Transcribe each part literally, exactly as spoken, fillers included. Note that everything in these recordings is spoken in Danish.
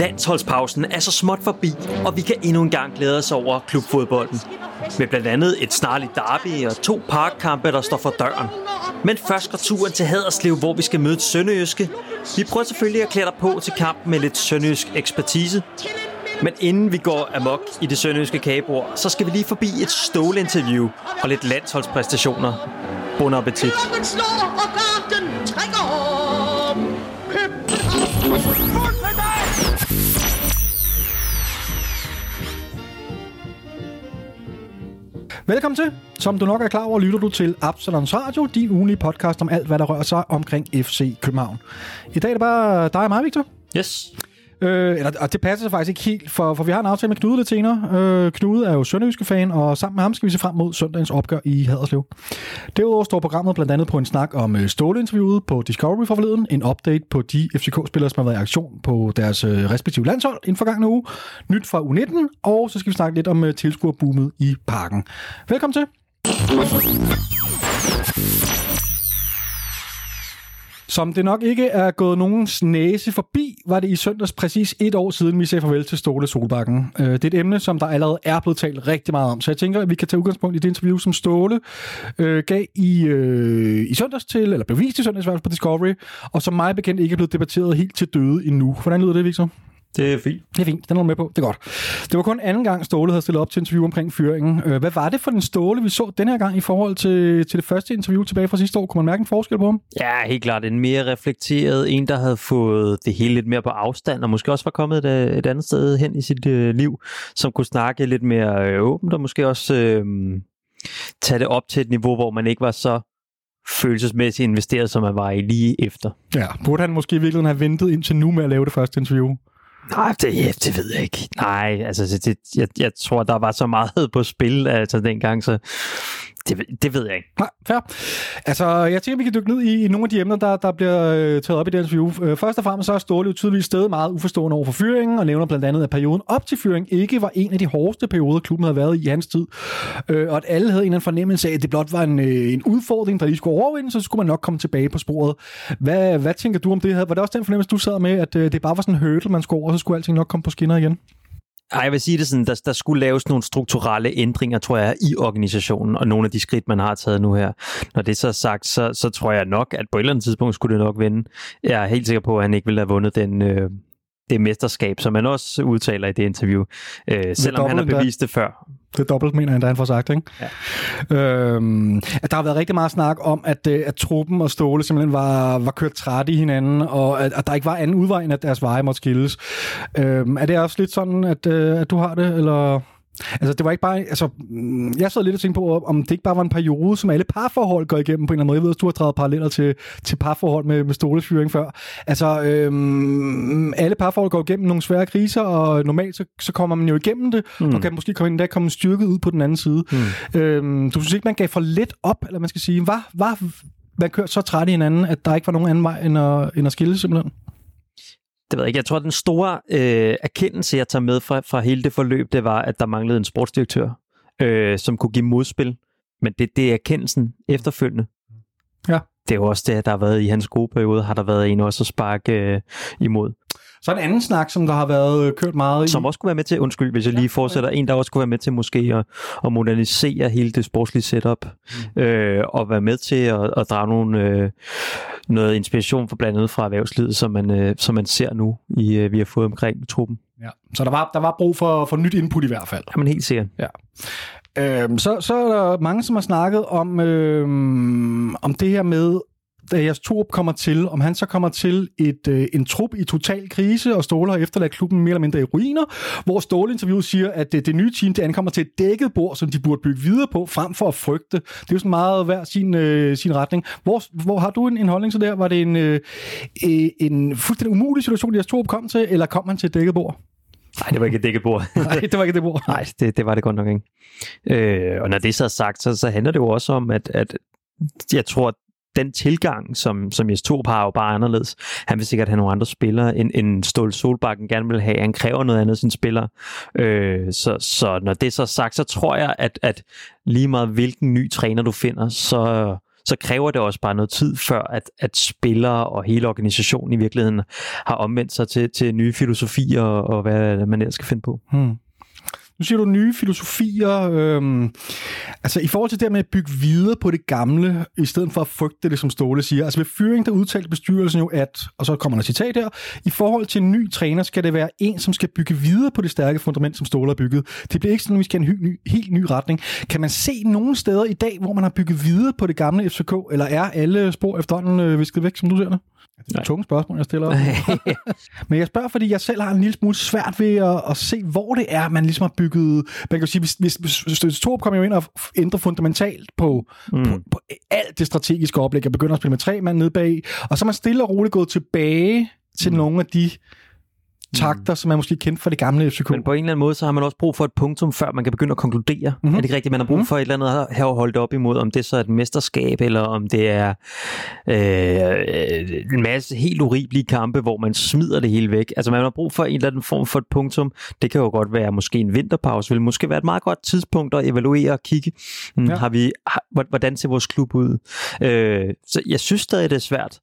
Landsholdspausen er så småt forbi, og vi kan endnu en gang glæde os over klubfodbolden. Med blandt andet et snarligt derby og to parkkampe, der står for døren. Men først går turen til Haderslev, hvor vi skal møde Sønderjyske. Vi prøver selvfølgelig at klæde dig på til kampen med lidt sønderjysk ekspertise. Men inden vi går amok i det sønderjyske kagebord, så skal vi lige forbi et ståleinterview og lidt landsholdspræstationer. Bon appetit. Velkommen til. Som du nok er klar over, lytter du til Absalons Radio, din ugenlige podcast om alt, hvad der rører sig omkring F C København. I dag er det bare dig og mig, Victor. Yes. Øh, eller, og det passer sig faktisk ikke helt, for, for vi har en aftale med Knude Lethener. Øh, Knude er jo sønderjyske-fan, og sammen med ham skal vi se frem mod søndagens opgør i Haderslev. Derudover står programmet blandt andet på en snak om Ståle-interviewet på Discovery forleden, en update på de F C K-spillere, som har været i aktion på deres respektive landshold inden for forgangne uge, nyt fra U nitten, og så skal vi snakke lidt om tilskuerboomet i Parken. Velkommen til! Som det nok ikke er gået nogens næse forbi, var det i søndags præcis et år siden, vi sagde farvel til Ståle Solbakken. Det er et emne, som der allerede er blevet talt rigtig meget om, så jeg tænker, at vi kan tage udgangspunkt i det interview, som Ståle øh, gav i, øh, i søndags til, eller blev vist i søndags på Discovery, og som mig bekendt ikke er blevet debatteret helt til døde endnu. Hvordan lyder det, Victor? Det er fint. Det er fint. Den er du med på. Det er godt. Det var kun anden gang, Ståle havde stillet op til interview omkring fyringen. Hvad var det for den Ståle, vi så den her gang i forhold til, til det første interview tilbage fra sidste år? Kunne man mærke en forskel på ham? Ja, helt klart. En mere reflekteret, en der havde fået det hele lidt mere på afstand, og måske også var kommet et, et andet sted hen i sit øh, liv, som kunne snakke lidt mere øh, åbent, og måske også øh, tage det op til et niveau, hvor man ikke var så følelsesmæssigt investeret, som man var i lige efter. Ja, burde han måske i virkeligheden have ventet indtil nu med at lave det første interview? Nej, det, det ved jeg ikke. Nej, altså, det, jeg, jeg tror, der var så meget på spil altså, dengang, så det, det ved jeg ikke. Nej, fair. Altså, jeg tænker, vi kan dykke ned i, i nogle af de emner, der, der bliver øh, taget op i det interview. Øh, først og fremmest så er Ståle jo tydeligvis stadig meget uforstående over for fyringen, og nævner blandt andet, at perioden op til fyringen ikke var en af de hårdeste perioder, klubben havde været i hans tid, øh, og at alle havde en eller anden fornemmelse af, at det blot var en, øh, en udfordring, der lige skulle overvinde, så skulle man nok komme tilbage på sporet. Hvad, hvad tænker du om det her? Var det også den fornemmelse, du sad med, at øh, det bare var sådan en hurdle, man skulle over, så skulle alting nok komme på skinner igen? Ej, jeg vil sige det sådan, der, der skulle laves nogle strukturelle ændringer, tror jeg, i organisationen, og nogle af de skridt, man har taget nu her. Når det så er sagt, så, så tror jeg nok, at på et eller andet tidspunkt skulle det nok vinde. Jeg er helt sikker på, at han ikke ville have vundet den, øh, det mesterskab, som man også udtaler i det interview, øh, selvom han har bevist det før. Det er dobbelt, mener han, da han får sagt, ikke? Ja. Øhm, at der har været rigtig meget snak om, at, at truppen og Ståle simpelthen var, var kørt træt i hinanden, og at, at der ikke var anden udvej, end at deres veje måtte skilles. Øhm, er det også lidt sådan, at, at du har det, eller... Altså, det var ikke bare... Altså, jeg sad lidt og tænkte på, om det ikke bare var en periode, som alle parforhold går igennem på en eller anden måde. Jeg ved, at du har drejet paralleller til, til parforhold med, med Ståles fyring før. Altså, øhm, alle parforhold går igennem nogle svære kriser, og normalt så, så kommer man jo igennem det, mm. og kan måske komme endda komme styrket ud på den anden side. Mm. Øhm, du synes ikke, man gav for let op, eller man skal sige, var, var man kørt så træt i hinanden, at der ikke var nogen anden vej end at, end at skille simpelthen? Det ved jeg ikke. Jeg tror, at den store øh, erkendelse, jeg tager med fra, fra hele det forløb, det var, at der manglede en sportsdirektør, øh, som kunne give modspil. Men det, det er erkendelsen efterfølgende. Ja. Det er jo også det, der har været i hans gode periode, har der været en også at sparke øh, imod. Så en anden snak, som der har været kørt meget i... Som også kunne være med til, undskyld, hvis jeg lige fortsætter, en der også kunne være med til måske at, at modernisere hele det sportslige setup, mm. øh, og være med til at, at drage nogle, øh, noget inspiration for blandt andet fra erhvervslivet, som man, øh, som man ser nu, i, øh, vi har fået omkring truppen. Ja. Så der var, der var brug for, for nyt input i hvert fald. Jamen helt sikkert. Ja. Øhm, så, så er der mange, som har snakket om, øhm, om det her med... da Jess Thorup kommer til, om han så kommer til et, øh, en trup i total krise, og Ståle har efterladt klubben mere eller mindre i ruiner, hvor Ståle-interviewet siger, at det, det nye team, det ankommer til et dækket bord, som de burde bygge videre på, frem for at frygte. Det er jo sådan meget hver sin, øh, sin retning. Hvor, hvor har du en, en holdning så der? Var det en, øh, en fuldstændig umulig situation, Jess Thorup kom til, eller kom han til et dækket bord? Nej, det var ikke et dækket bord. Nej, det var ikke et bord. Nej, det, det var det godt nok ikke. Øh, og når det så er sagt, så, så handler det jo også om, at, at jeg tror, at den tilgang, som, som Jess Thorup har, er jo bare anderledes. Han vil sikkert have nogle andre spillere, end, end Ståle Solbakken gerne vil have. Han kræver noget andet af sine spillere. Øh, så, så når det er så sagt, så tror jeg, at, at lige meget hvilken ny træner du finder, så, så kræver det også bare noget tid før, at, at spillere og hele organisationen i virkeligheden har omvendt sig til, til nye filosofier og, og hvad man ellers skal finde på. Hmm. Nu siger du nye filosofier. Øhm, altså i forhold til det med at bygge videre på det gamle, i stedet for at frygte det, som Ståle siger. Altså ved fyring, der udtalte bestyrelsen jo, at, og så kommer der citat her, i forhold til en ny træner skal det være en, som skal bygge videre på det stærke fundament, som Ståle har bygget. Det bliver ikke sådan, at vi skal have en ny, helt ny retning. Kan man se nogle steder i dag, hvor man har bygget videre på det gamle F C K, eller er alle spor efterhånden visket væk, som du ser det? Det er et tungt spørgsmål, jeg stiller op. Men jeg spørger, fordi jeg selv har en lille smule svært ved at, at se, hvor det er, man ligesom har bygget... Man kan sige, hvis, hvis, hvis Thorup kommer jo ind og ændrer fundamentalt på, mm. på, på alt det strategiske oplæg, og begynder at spille med tre mand nede bag, og så er man stille og roligt gået tilbage til mm. nogle af de takter, som man måske kendte fra det gamle F C K. Men på en eller anden måde, så har man også brug for et punktum, før man kan begynde at konkludere. Mm-hmm. Er det ikke rigtigt, man har brug for et eller andet her at holde op imod, om det så er et mesterskab, eller om det er øh, en masse helt urimelige kampe, hvor man smider det hele væk. Altså man har brug for en eller anden form for et punktum. Det kan jo godt være måske en vinterpause, vil måske være et meget godt tidspunkt at evaluere og kigge. Hmm, ja. Har vi, hvordan ser vores klub ud? Øh, så jeg synes stadig, det er svært.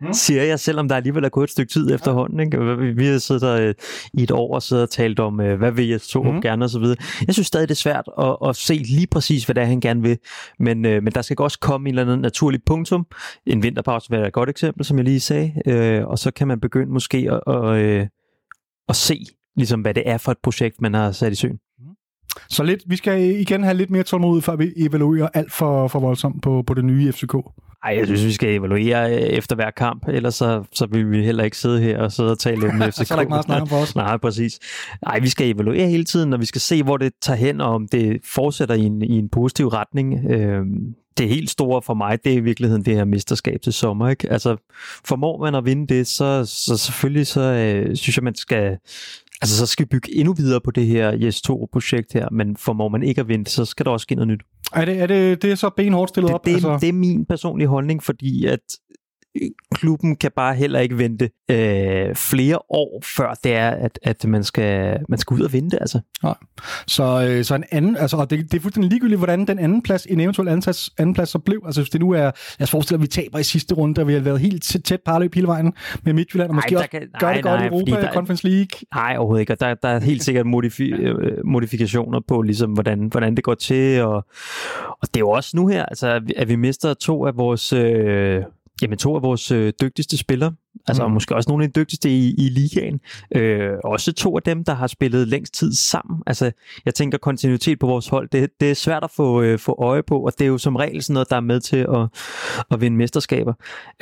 Mm. Siger jeg, selvom der alligevel er gået et stykke tid efterhånden, ikke? Vi har siddet der i et år og siddet og talt om, hvad vil Jess Thorup mm. gerne og så videre. Jeg synes stadig, det er svært at, at se lige præcis, hvad det er, han gerne vil, men, men der skal også komme en eller anden naturlig punktum. En vinterpause vil være et godt eksempel, som jeg lige sagde, og så kan man begynde måske at, at, at se, ligesom, hvad det er for et projekt, man har sat i søen. Så lidt, vi skal igen have lidt mere tålmodighed, før vi evaluerer alt for, for voldsomt på, på det nye F C K. Ej, jeg synes, vi skal evaluere efter hver kamp, ellers så, så vil vi heller ikke sidde her og sidde og tale om F C K. Så er der ikke meget snak om for os. Nej, præcis. Ej, vi skal evaluere hele tiden, og vi skal se, hvor det tager hen, og om det fortsætter i en, i en positiv retning. Øhm, det helt store for mig, det er i virkeligheden det her mesterskab til sommer, ikke? Altså, formår man at vinde det, så, så selvfølgelig så øh, synes jeg, man skal... Altså, så skal vi bygge endnu videre på det her Jess Thorup-projekt her, men formår man ikke at vente, så skal der også ske noget nyt. Er det, er det, det er så benhårdt stillet det, op? Det, altså? Det er min personlige holdning, fordi at klubben kan bare heller ikke vente øh, flere år, før det er, at, at man, skal, man skal ud og vente. Altså. Ja. Så, øh, så en anden, altså, og det, det er fuldstændig ligegyldigt, hvordan den anden plads, en eventuel anden plads, anden plads så blev. Altså hvis det nu er, jeg forestiller, at vi taber i sidste runde, der vi har været helt tæt parløb hele vejen med Midtjylland, og måske nej, også kan, nej, gør det nej, godt i Europa, Conference League. Nej, overhovedet ikke, og der, der er helt sikkert modifi- modifikationer på, ligesom, hvordan, hvordan det går til, og, og det er jo også nu her, altså, at vi mister to af vores... Øh, Jamen to af vores øh, dygtigste spillere, altså mm. og måske også nogle af de dygtigste i, i ligaen. Øh, også to af dem, der har spillet længst tid sammen. Altså jeg tænker kontinuitet på vores hold, det, det er svært at få, øh, få øje på, og det er jo som regel sådan noget, der er med til at, at vinde mesterskaber.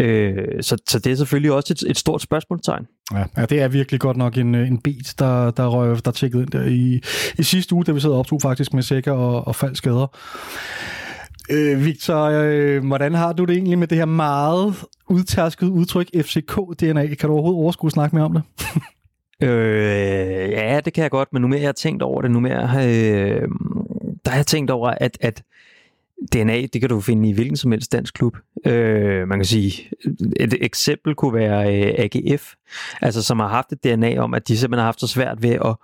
Øh, så, så det er selvfølgelig også et, et stort spørgsmålstegn. Ja, ja, det er virkelig godt nok en, en beat, der, der røg, der tjekkede ind der i, i sidste uge, da vi sad og optog faktisk med Sækker og, og faldskader. Øh, Victor, øh, hvordan har du det egentlig med det her meget udtærskede udtryk F C K D N A? Kan du overhovedet overskue at snakke mere om det? øh, ja, det kan jeg godt, men nu mere jeg har tænkt over det, nu mere øh, der har jeg tænkt over, at, at D N A, det kan du finde i hvilken som helst dansk klub. Øh, man kan sige, et eksempel kunne være øh, A G F, altså, som har haft et D N A om, at de simpelthen har haft så svært ved at...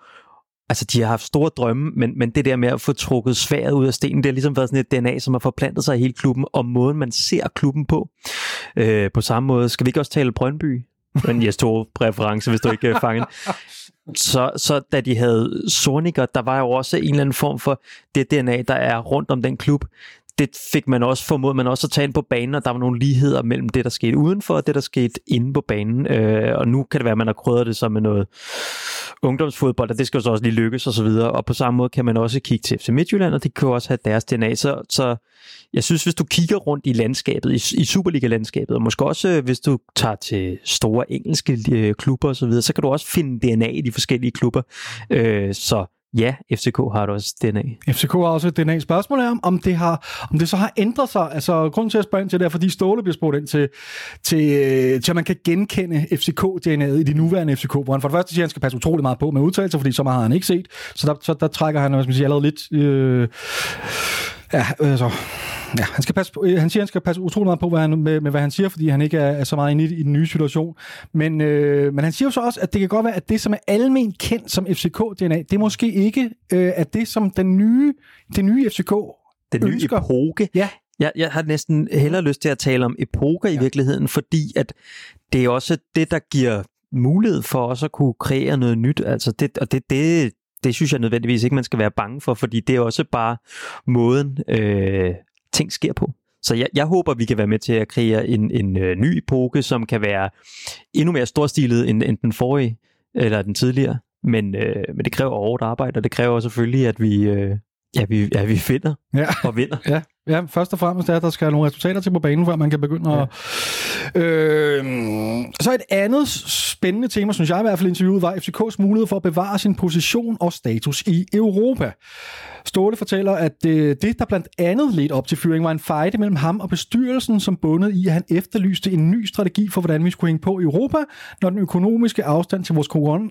Altså, de har haft store drømme, men, men det der med at få trukket sværdet ud af stenen, det har ligesom været sådan et D N A, som har forplantet sig i hele klubben, og måden, man ser klubben på. Øh, på samme måde, skal vi ikke også tale Brøndby? Men Jess Thorup-reference, hvis du ikke er fanget. Så, så da de havde Zorniger, der var jo også en eller anden form for det D N A, der er rundt om den klub. Det fik man også formodet, man også at tage ind på banen, og der var nogle ligheder mellem det, der skete udenfor, og det, der skete inde på banen. Øh, og nu kan det være, at man har krydret det som med noget ungdomsfodbold, og det skal jo så også lige lykkes og så videre. Og på samme måde kan man også kigge til F C Midtjylland, og det kan også have deres D N A. Så, så jeg synes, hvis du kigger rundt i landskabet, i, i Superliga-landskabet, og måske også, hvis du tager til store engelske klubber og så videre, så kan du også finde D N A i de forskellige klubber. Øh, så ja, F C K har også D N A. F C K har også D N A. Spørgsmålet er, om det, har, om det så har ændret sig. Altså, grunden til at spørge ind til det er, fordi Ståle bliver spurgt ind til, til, til at man kan genkende F C K D N A'et i det nuværende F C K, hvor han for det første siger, at han skal passe utrolig meget på med udtalelser, fordi så meget har han ikke set. Så der, så der trækker han, hvad skal man sige, allerede lidt... Øh, ja, altså... Ja, han, skal passe på, han siger, han skal passe utrolig meget på hvad han, med, med, hvad han siger, fordi han ikke er, er så meget inde i, i den nye situation. Men, øh, men han siger jo så også, at det kan godt være, at det, som er almen kendt som F C K D N A, det er måske ikke øh, at det, som den nye, den nye F C K den ønsker. Den nye epoke. Ja. Jeg, jeg har næsten hellere lyst til at tale om epoker i ja. virkeligheden, fordi at det er også det, der giver mulighed for også at kunne kreere noget nyt. Altså det, og det, det, det synes jeg nødvendigvis ikke, man skal være bange for, fordi det er også bare måden, øh, ting sker på. Så jeg, jeg håber, vi kan være med til at kreere en, en øh, ny epoke, som kan være endnu mere storstilet end, end den forrige, eller den tidligere. Men, øh, men det kræver hårdt arbejde, og det kræver selvfølgelig, at vi... Øh, Ja, vi, ja, vi finder ja. og vinder. Ja. ja, først og fremmest er, at der skal nogle resultater til på banen, før man kan begynde ja. at... Øh... Så et andet spændende tema, synes jeg i hvert fald interviewet, var F C K's mulighed for at bevare sin position og status i Europa. Ståle fortæller, at det, der blandt andet ledte op til fyringen, var en fejde mellem ham og bestyrelsen, som bundede i, at han efterlyste en ny strategi for, hvordan vi skulle hænge på i Europa, når den økonomiske afstand til vores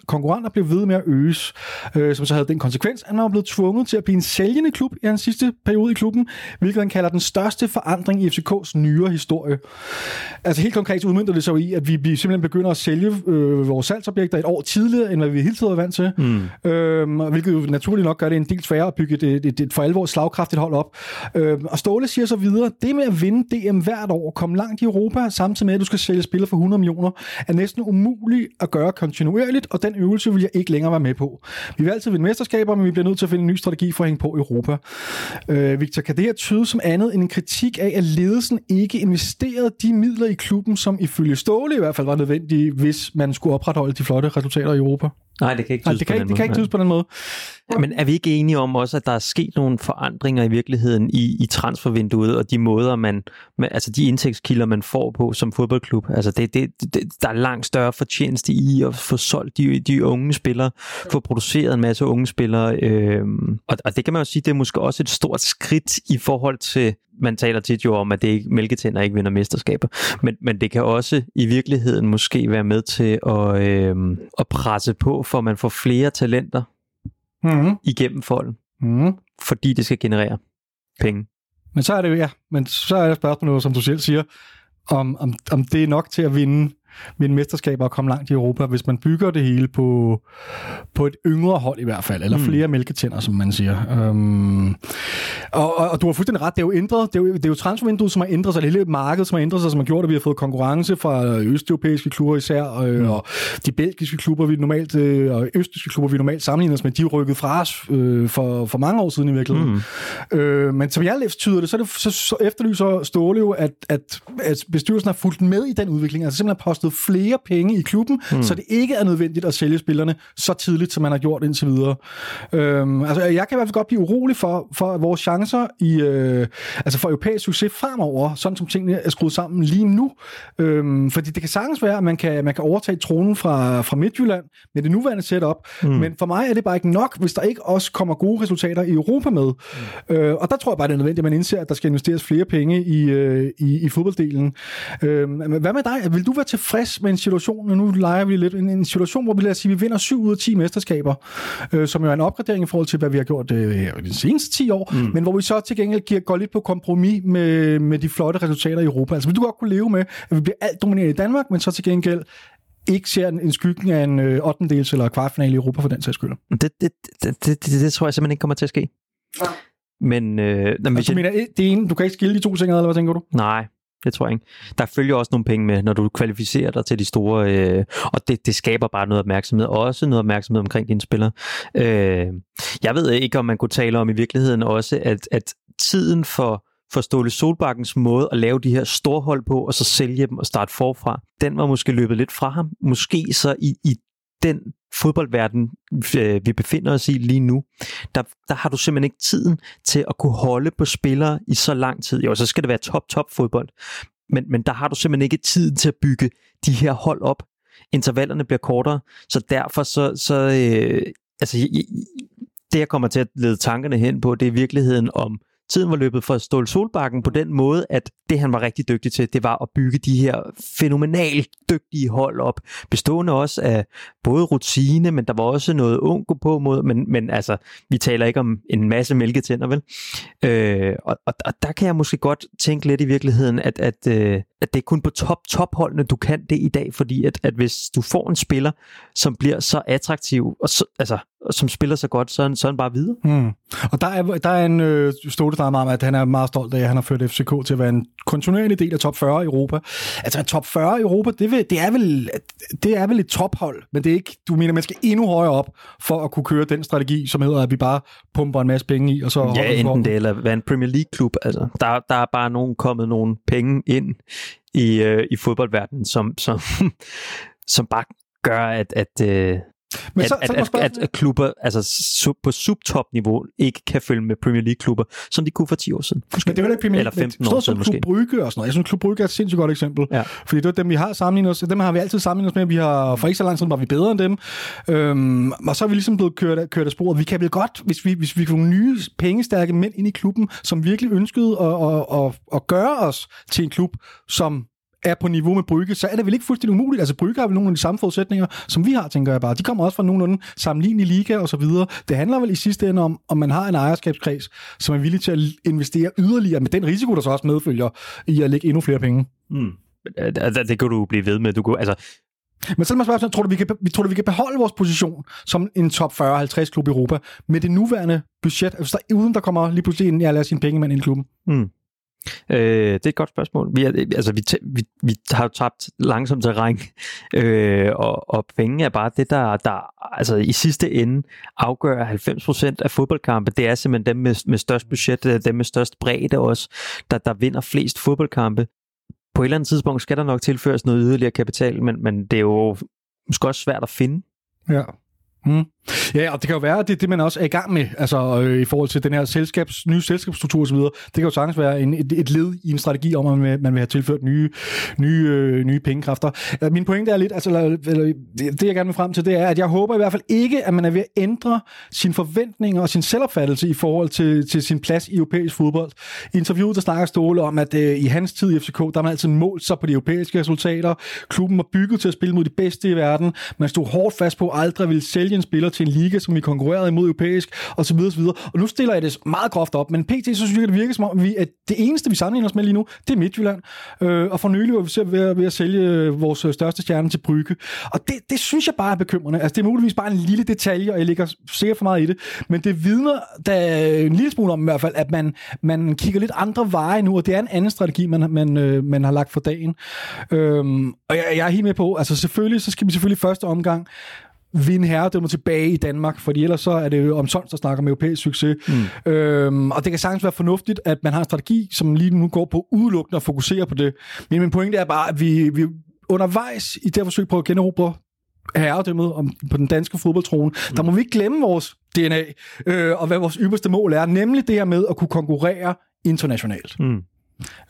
konkurrenter blev ved med at øges, øh, som så havde den konsekvens, at han var blevet tvunget til at blive en sælgende klub i hans sidste periode i klubben, hvilket han kalder den største forandring i F C K's nyere historie. Altså helt konkret udmønter det så i, at vi simpelthen begynder at sælge øh, vores salgsobjekter et år tidligere, end hvad vi hele tiden var vant til, mm. øh, hvilket jo naturligt nok gør det en del sværere at bygge Det, det, det for alvor slagkraftigt hold op. Øh, og Ståle siger så videre, det med at vinde D M hvert år og komme langt i Europa, samtidig med, at du skal sælge spillere for hundrede millioner, er næsten umuligt at gøre kontinuerligt, og den øvelse vil jeg ikke længere være med på. Vi vil altid vinde mesterskaber, men vi bliver nødt til at finde en ny strategi for at hænge på i Europa. Øh, Victor, kan det her tyde som andet end en kritik af, at ledelsen ikke investerede de midler i klubben, som ifølge Ståle i hvert fald var nødvendige, hvis man skulle opretholde de flotte resultater i Europa? Nej, det kan ikke tydes, Nej, det kan på, ikke, den det kan ikke tydes på den måde. Ja, men er vi ikke enige om også, at der er sket nogle forandringer i virkeligheden i, i transfervinduet, og de måder, man, man, altså de indtægtskilder, man får på som fodboldklub? Altså det, det, det, der er langt større fortjeneste i at få solgt de, de unge spillere, få produceret en masse unge spillere. Øh, og, og det kan man jo sige, det er måske også et stort skridt i forhold til, man taler tit jo om, at det ikke mælketænder ikke vinder mesterskaber, men, men det kan også i virkeligheden måske være med til at, øh, at presse på, for at man får flere talenter mm-hmm. igennem folden, mm-hmm. fordi det skal generere penge. Men så er det jo, ja, men så er det spørgsmålet, som du selv siger, om, om, om det er nok til at vinde vinde mesterskaber og komme langt i Europa, hvis man bygger det hele på, på et yngre hold i hvert fald, eller mm. flere mælketænder, som man siger. Øhm, og, og, og du har fuldstændig ret, det er jo ændret, det er jo, det er jo transfervinduet, som har ændret sig, det hele markedet, som har ændret sig, som har gjort, at vi har fået konkurrence fra østeuropæiske klubber især, og, mm. og de belgiske klubber, vi normalt, og østiske klubber, vi normalt sammenligner os med, de rykkede fra os øh, for, for mange år siden i virkeligheden. Mm. Øh, men som jeg tyder det, så, det, så, så efterlyser Ståle jo, at, at, at bestyrelsen har fulgt med i den udvikling, altså simpelthen har flere penge i klubben, mm. så det ikke er nødvendigt at sælge spillerne så tidligt, som man har gjort indtil videre. Øhm, altså, jeg kan i hvert fald godt blive urolig for, for vores chancer i, øh, altså for europæisk succes fremover, sådan som tingene er skruet sammen lige nu. Øhm, fordi det kan sagtens være, at man kan, man kan overtage tronen fra, fra Midtjylland med det nuværende setup, mm. men for mig er det bare ikke nok, hvis der ikke også kommer gode resultater i Europa med. Mm. Øh, og der tror jeg bare, det er nødvendigt, at man indser, at der skal investeres flere penge i, øh, i, i fodbolddelen. Øh, hvad med dig? Vil du være til frisk med en situation, og nu leger vi lidt, en, en situation, hvor vi lader sige, vi vinder syv ud af ti mesterskaber, øh, som jo er en opgradering i forhold til, hvad vi har gjort øh, de seneste ti år, mm. men hvor vi så til gengæld giver, går lidt på kompromis med, med de flotte resultater i Europa. Altså vil du godt kunne leve med, at vi bliver alt domineret i Danmark, men så til gengæld ikke ser en, en skyggen af en øh, ottendels eller kvartfinale i Europa for den sags skyld? Det, det, det, det, det, det tror jeg simpelthen ikke kommer til at ske. Ja. Men, øh, men altså, jeg... mener, det ene, du kan ikke skille de to ting, eller hvad tænker du? Nej. Det tror jeg ikke. Der følger også nogle penge med, når du kvalificerer dig til de store, øh, og det, det skaber bare noget opmærksomhed, også noget opmærksomhed omkring dine spillere. Øh, jeg ved ikke, om man kunne tale om i virkeligheden også, at, at tiden for, for Ståle Solbakkens måde at lave de her store hold på, og så sælge dem og starte forfra, den var måske løbet lidt fra ham. Måske så i, i den fodboldverden, øh, vi befinder os i lige nu, der, der har du simpelthen ikke tiden til at kunne holde på spillere i så lang tid. Jo, så skal det være top-top fodbold, men, men der har du simpelthen ikke tiden til at bygge de her hold op. Intervallerne bliver kortere, så derfor så... så øh, altså, det, jeg kommer til at lede tankerne hen på, det er i virkeligheden om tiden var løbet fra Ståle Solbakken på den måde, at det, han var rigtig dygtig til, det var at bygge de her fænomenalt dygtige hold op, bestående også af både rutine, men der var også noget unge på mod, men, men altså, vi taler ikke om en masse mælketænder, vel? Øh, og, og, og der kan jeg måske godt tænke lidt i virkeligheden, at, at, øh, at det er kun på top topholdene du kan det i dag, fordi at, at hvis du får en spiller, som bliver så attraktiv, og så, altså, som spiller så godt, så er han, så er han bare videre. Mm. Og der er, der er en øh, Ståle, der er meget om, at han er meget stolt af, at han har ført F C K til at være en kontinuerlig del af top fyrre i Europa. Altså en top fyrre i Europa, det, vil, det, er, vel, det er vel et tophold, men det er ikke, du mener, man skal endnu højere op for at kunne køre den strategi, som hedder, at vi bare pumper en masse penge i, og så... Ja, enten det, eller være en Premier League-klub. Altså, der, der er bare nogen kommet nogle penge ind i, øh, i fodboldverdenen, som, som, som bare gør, at... at øh, Men så, at, så at, at klubber altså sub, på subtopniveau ikke kan følge med Premier League-klubber, som de kunne for ti år siden. Måske. Men det var ikke Premier League, eller femten år siden måske. Klub Brygge og sådan noget. Jeg synes, Klub Brygge er et sindssygt godt eksempel. Ja. Fordi det var dem, vi har sammenlignet os. Dem har vi altid sammenlignet os med. Vi har, for ikke så lang tid var vi bedre end dem. Øhm, og så er vi ligesom blevet kørt, kørt af sporet. Vi kan vel godt, hvis vi, hvis vi får nogle nye pengestærke mænd ind i klubben, som virkelig ønskede at, at, at, at gøre os til en klub, som... er på niveau med Brygge, så er det vel ikke fuldstændig umuligt. Altså Brygge har vel nogle af de samme forudsætninger, som vi har, tænker jeg bare. De kommer også fra nogenlunde sammenlignende liga og så videre. Det handler vel i sidste ende om, om man har en ejerskabskreds, som er villig til at investere yderligere med den risiko, der så også medfølger i at lægge endnu flere penge. Mm. Det, det kan du blive ved med. Du kan, altså... Men så er man spørger, tror du, vi kan, tror du, vi kan beholde vores position som en top fyrre halvtreds klub i Europa med det nuværende budget, altså der, uden der kommer lige pludselig en, jeg lader sin pengemand ind i klubben? Mm. Øh, det er et godt spørgsmål. Vi, er, altså, vi, t- vi, vi har jo tabt langsomt terræn, øh, og, og penge er bare det, der, der altså, i sidste ende afgør halvfems procent af fodboldkampe. Det er simpelthen dem med, med størst budget, dem med størst bredde også, der, der vinder flest fodboldkampe. På et eller andet tidspunkt skal der nok tilføres noget yderligere kapital, men, men det er jo måske også svært at finde. Ja. Mm. Ja, og det kan jo være, at det er det, man også er i gang med, altså øh, i forhold til den her selskabs, nye selskabsstruktur og så videre. Det kan jo sagtens være en, et, et led i en strategi om, at man, man vil have tilført nye, nye, øh, nye pengekræfter. Altså, min pointe er lidt, altså eller, eller, det jeg gerne vil frem til, det er, at jeg håber i hvert fald ikke, at man er ved at ændre sine forventninger og sin selvopfattelse i forhold til, til sin plads i europæisk fodbold. I interviewet, der snakker Ståle om, at øh, i hans tid i F C K, der har man altid målt sig på de europæiske resultater. Klubben var bygget til at spille mod de bedste i verden. Man stod hårdt fast på, aldrig ville sælge en spiller til en liga, som vi konkurrerede imod europæisk, og så videre, og så videre. Og nu stiller jeg det meget groft op, men pt. Så synes jeg, det virker som om, vi, at det eneste, vi sammenligner os med lige nu, det er Midtjylland. Øh, og for nylig var vi selv ved, ved at sælge vores største stjerne til Brygge. Og det, det synes jeg bare er bekymrende. Altså, det er muligvis bare en lille detalje, og jeg ligger sikkert for meget i det, men det vidner da en lille smule om i hvert fald, at man, man kigger lidt andre veje nu, og det er en anden strategi, man, man, man har lagt for dagen. Øhm, og jeg, jeg er helt med på, altså selvfølgelig, så skal vi selvfølgelig første omgang vinde herredømmet tilbage i Danmark, fordi ellers så er det jo omsonst at snakke om europæisk succes. Mm. Øhm, og det kan sagtens være fornuftigt, at man har en strategi, som lige nu går på udelukkende og fokuserer på det. Men min pointe er bare, at vi, vi undervejs i det her forsøg på at generobre herredømmet om, på den danske fodboldtrone, mm. der må vi ikke glemme vores D N A øh, og hvad vores ypperste mål er, nemlig det her med at kunne konkurrere internationalt. Mm.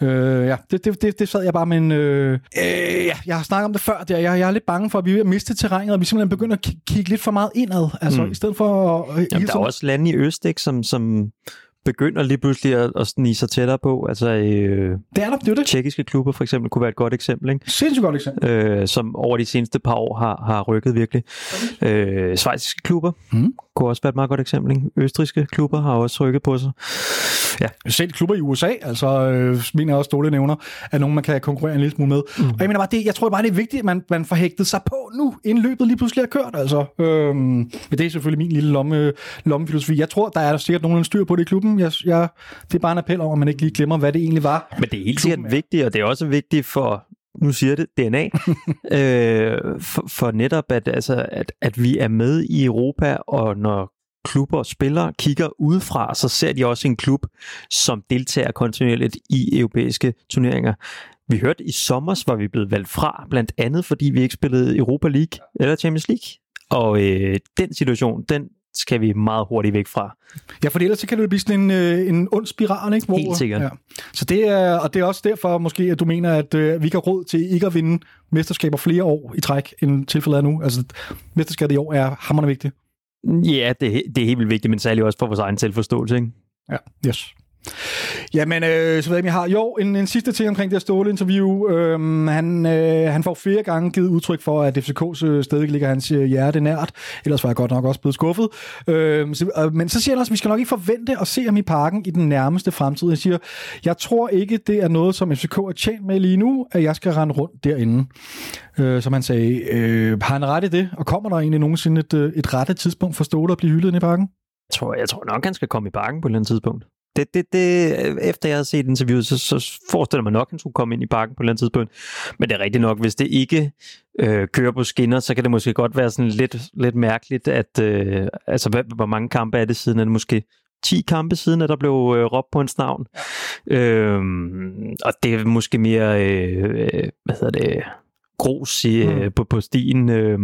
Øh, ja, det, det, det, det sad jeg bare med en... Øh, øh, jeg har snakket om det før der. Jeg, jeg er lidt bange for, at vi er ved at miste terrænet, og vi simpelthen begynder at k- kigge lidt for meget indad. Altså, mm. i stedet for... Øh, Jamen, der er også lande i øst, ikke, som, som begynder lige pludselig at, at snige sig tættere på. Altså, øh, det er der, det er det. Tjekkiske klubber for eksempel kunne være et godt eksempel, ikke? Sindssygt godt eksempel. Øh, som over de seneste par år har, har rykket virkelig. Øh, schweiziske klubber mm. kunne også være et meget godt eksempel, ikke? Østrigske klubber har også rykket på sig. Ja. Selv klubber i U S A, altså øh, mener også Ståle nævner, at nogen man kan konkurrere en lille smule med. Mm. Og jeg mener bare, det, jeg tror bare, det er vigtigt, at man, man får hægtet sig på nu, inden løbet lige pludselig er kørt. Altså. Øhm, men det er selvfølgelig min lille lomme, lommefilosofi. Jeg tror, der er sikkert nogen, der styrer på det i klubben. Jeg, jeg, det er bare en appel over, at man ikke lige glemmer, hvad det egentlig var. Men det er helt sikkert vigtigt, og det er også vigtigt for, nu siger det, D N A, øh, for, for netop, at, altså, at, at vi er med i Europa, og når klubber og spillere kigger udefra, så ser de også en klub, som deltager kontinuerligt i europæiske turneringer. Vi hørte i sommer, var vi blevet valgt fra, blandt andet fordi vi ikke spillede Europa League eller Champions League. Og øh, den situation, den skal vi meget hurtigt væk fra. Ja, for ellers så kan det blive sådan en, en ond spiral, ikke? Hvor, helt sikkert. Ja. Så det er, og det er også derfor måske, at du mener, at øh, vi ikke har råd til ikke at vinde mesterskaber flere år i træk, end tilfældet er nu. Altså, mesterskabet i år er hamrende vigtigt. Ja, det, det er helt vildt vigtigt, men særlig også for vores egen selvforståelse, ikke? Ja, yes. Jamen, øh, så ved jeg, jeg har jo en, en sidste ting omkring det her Ståle-interview. Øhm, han, øh, han får flere gange givet udtryk for, at F C K's øh, stadig ligger hans øh, hjerte nært. Ellers var jeg godt nok også blevet skuffet. Øhm, så, øh, men så siger han også, at vi skal nok ikke forvente at se ham i Parken i den nærmeste fremtid. Han siger, jeg tror ikke, det er noget, som F C K er tjent med lige nu, at jeg skal rende rundt derinde. Øh, som han sagde, øh, har han ret i det? Og kommer der egentlig nogensinde et, et rette tidspunkt for Ståle at blive hyldet i Parken? Jeg tror, jeg tror nok, han skal komme i Parken på et eller andet tidspunkt. Det, det, det, efter jeg havde set interviewet, så, så forestiller man nok, at han skulle komme ind i Parken på et eller andet tidspunkt. Men det er rigtigt nok, hvis det ikke øh, kører på skinner, så kan det måske godt være sådan lidt, lidt mærkeligt, at øh, altså, hvad, hvor mange kampe er det siden? Er det måske ti kampe siden, at der blev øh, råbt på hans navn? Øhm, og det er måske mere, øh, hvad hedder det... grus i, mm. øh, på, på stien, øh,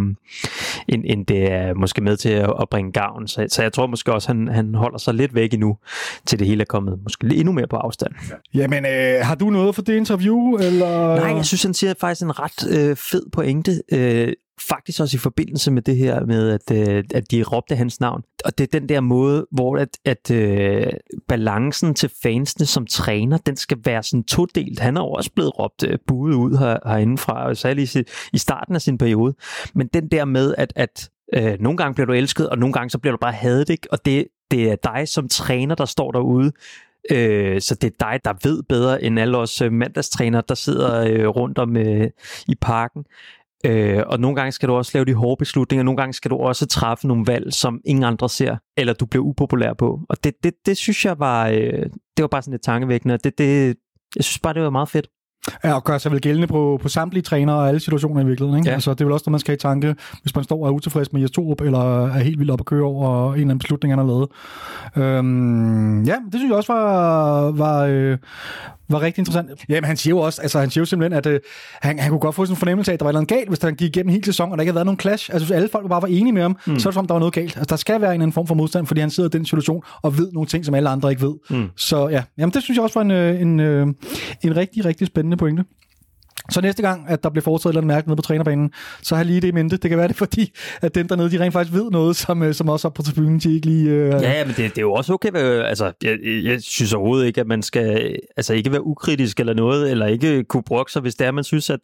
end, end det er måske med til at, at bringe gavn. Så, så jeg tror måske også, han, han holder sig lidt væk endnu, til det hele er kommet måske endnu mere på afstand. Jamen, øh, har du noget for det interview? Eller? Nej, jeg synes, han siger faktisk en ret øh, fed pointe. Øh, faktisk også i forbindelse med det her med, at, øh, at de råbte hans navn. Og det er den der måde, hvor at, at øh, balancen til fansene som træner, den skal være sådan todelt. Han er jo også blevet råbt øh, buet ud her, herindefra, og særligt i, i starten af sin periode. Men den der med, at, at øh, nogle gange bliver du elsket, og nogle gange så bliver du bare hadet, ikke? Og det, det er dig som træner, der står derude. Øh, så det er dig, der ved bedre end alle os øh, mandagstrænere, der sidder øh, rundt om øh, i Parken. Øh, og nogle gange skal du også lave de hårde beslutninger, nogle gange skal du også træffe nogle valg, som ingen andre ser, eller du bliver upopulær på. Og det, det, det synes jeg var, øh, det var bare sådan lidt tankevækkende, det, det, jeg synes bare, det var meget fedt. Ja, og gør sig vel gældende på, på samtlige trænere og alle situationer i virkeligheden, ikke? Ja. Altså, det er vel også noget, man skal i tanke, hvis man står og er utilfreds med Jess Thorup, eller er helt vildt op at køre over en eller anden beslutning, han har lavet. Øhm, ja, det synes jeg også var... var øh, var rigtig interessant. Jamen, han siger jo også, altså han siger jo simpelthen, at øh, han, han kunne godt få sådan en fornemmelse af, at der var noget galt, hvis han gik igennem hele sæsonen, og der ikke havde været nogen clash. Altså, hvis alle folk bare var enige med ham, mm. så er det som, der var noget galt. Altså, der skal være en anden form for modstand, fordi han sidder i den situation og ved nogle ting, som alle andre ikke ved. Mm. Så ja, jamen, det synes jeg også var en, en, en, en rigtig, rigtig spændende pointe. Så næste gang, at der bliver foretaget et eller andet mærke nede på trænerbanen, så har lige det i mente. Det kan være det, fordi at dem dernede, de rent faktisk ved noget, som, som også op på tribunen, de ikke lige... Øh... Ja, men det, det er jo også okay. Altså, jeg, jeg synes overhovedet ikke, at man skal altså, ikke være ukritisk eller noget, eller ikke kunne brokke sig, hvis det er, man synes, at